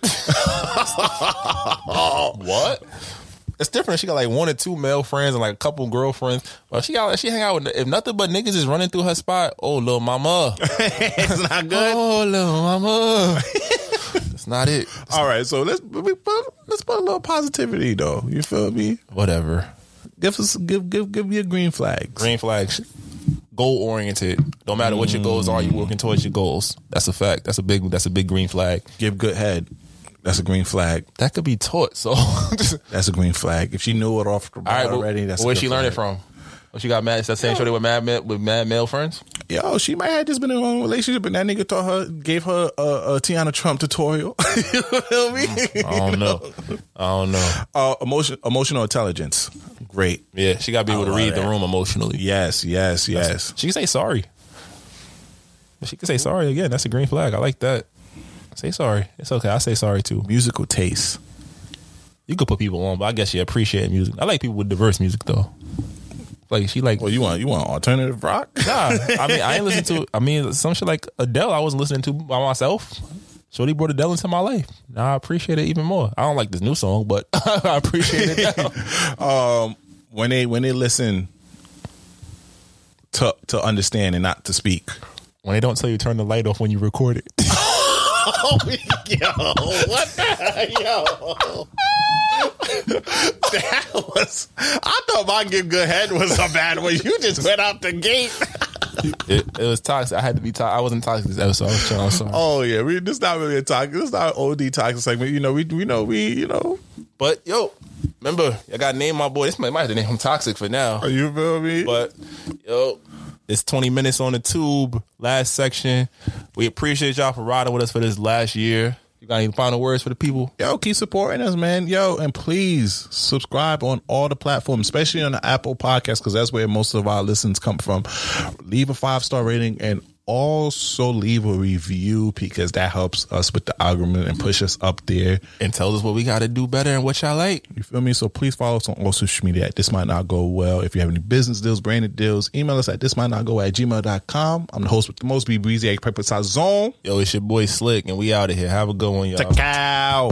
What? It's different. She got like one or two male friends and like a couple girlfriends. Well, she got she hang out with if nothing but niggas is running through her spot. Oh, little mama, it's not good. Oh, little mama. Not it. It's all right, so let's let's put a little positivity though. You feel me? Whatever. Give us give give give me a green flag. Green flags. Goal oriented. No matter what your goals are, you're working towards your goals. That's a fact. That's a big. That's a big green flag. Give good head. That's a green flag. That could be taught. So that's a green flag. If she knew it off the bat already, well, that's where she learned it from. Oh, she got mad. Is that same shorty with mad with mad male friends? Yo, she might have just been in a wrong relationship, and that nigga taught her, gave her a, a Tiana Trump tutorial. You feel me? I don't know. I don't know. Uh, emotion, emotional intelligence, great. Yeah, she got to be able to read the room emotionally. Yes, yes, yes. She can say sorry. She can say sorry again. That's a green flag. I like that. Say sorry. It's okay. I say sorry too. Musical taste. You could put people on, but I guess you appreciate music. I like people with diverse music though. Like she like, well, you want you want alternative rock? Nah, I mean I ain't listen to. I mean some shit like Adele I wasn't listening to by myself. Shorty brought Adele into my life. Now I appreciate it even more. I don't like this new song, but I appreciate it now. um, when they when they listen to to understand and not to speak. When they don't tell you turn the light off when you record it. Oh, yo, what the yo. That was I thought my give good head was a bad one. You just went out the gate. it, it was toxic. I had to be toxic. I wasn't toxic this episode. I was trying, I'm sorry. Oh yeah, we, this is not really a toxic. This is not an O D toxic segment. You know we we know we you know. But yo, remember I got to name my boy. This might, might have to name him toxic for now. Are you feel me? But yo, it's twenty minutes on the tube. Last section. We appreciate y'all for riding with us for this last year. You got any final words for the people? Yo, keep supporting us, man. Yo, and please subscribe on all the platforms, especially on the Apple Podcast, because that's where most of our listens come from. Leave a five-star rating and also leave a review because that helps us with the algorithm and push us up there and tells us what we got to do better and what y'all like. You feel me? So please follow us on all social media at This Might Not Go Well. If you have any business deals, branded deals, email us at this might not go at gmail dot com. I'm the host with the most, B Breezy, a Purple Size Zone. Yo, it's your boy Slick, and we out of here. Have a good one, y'all. Ciao.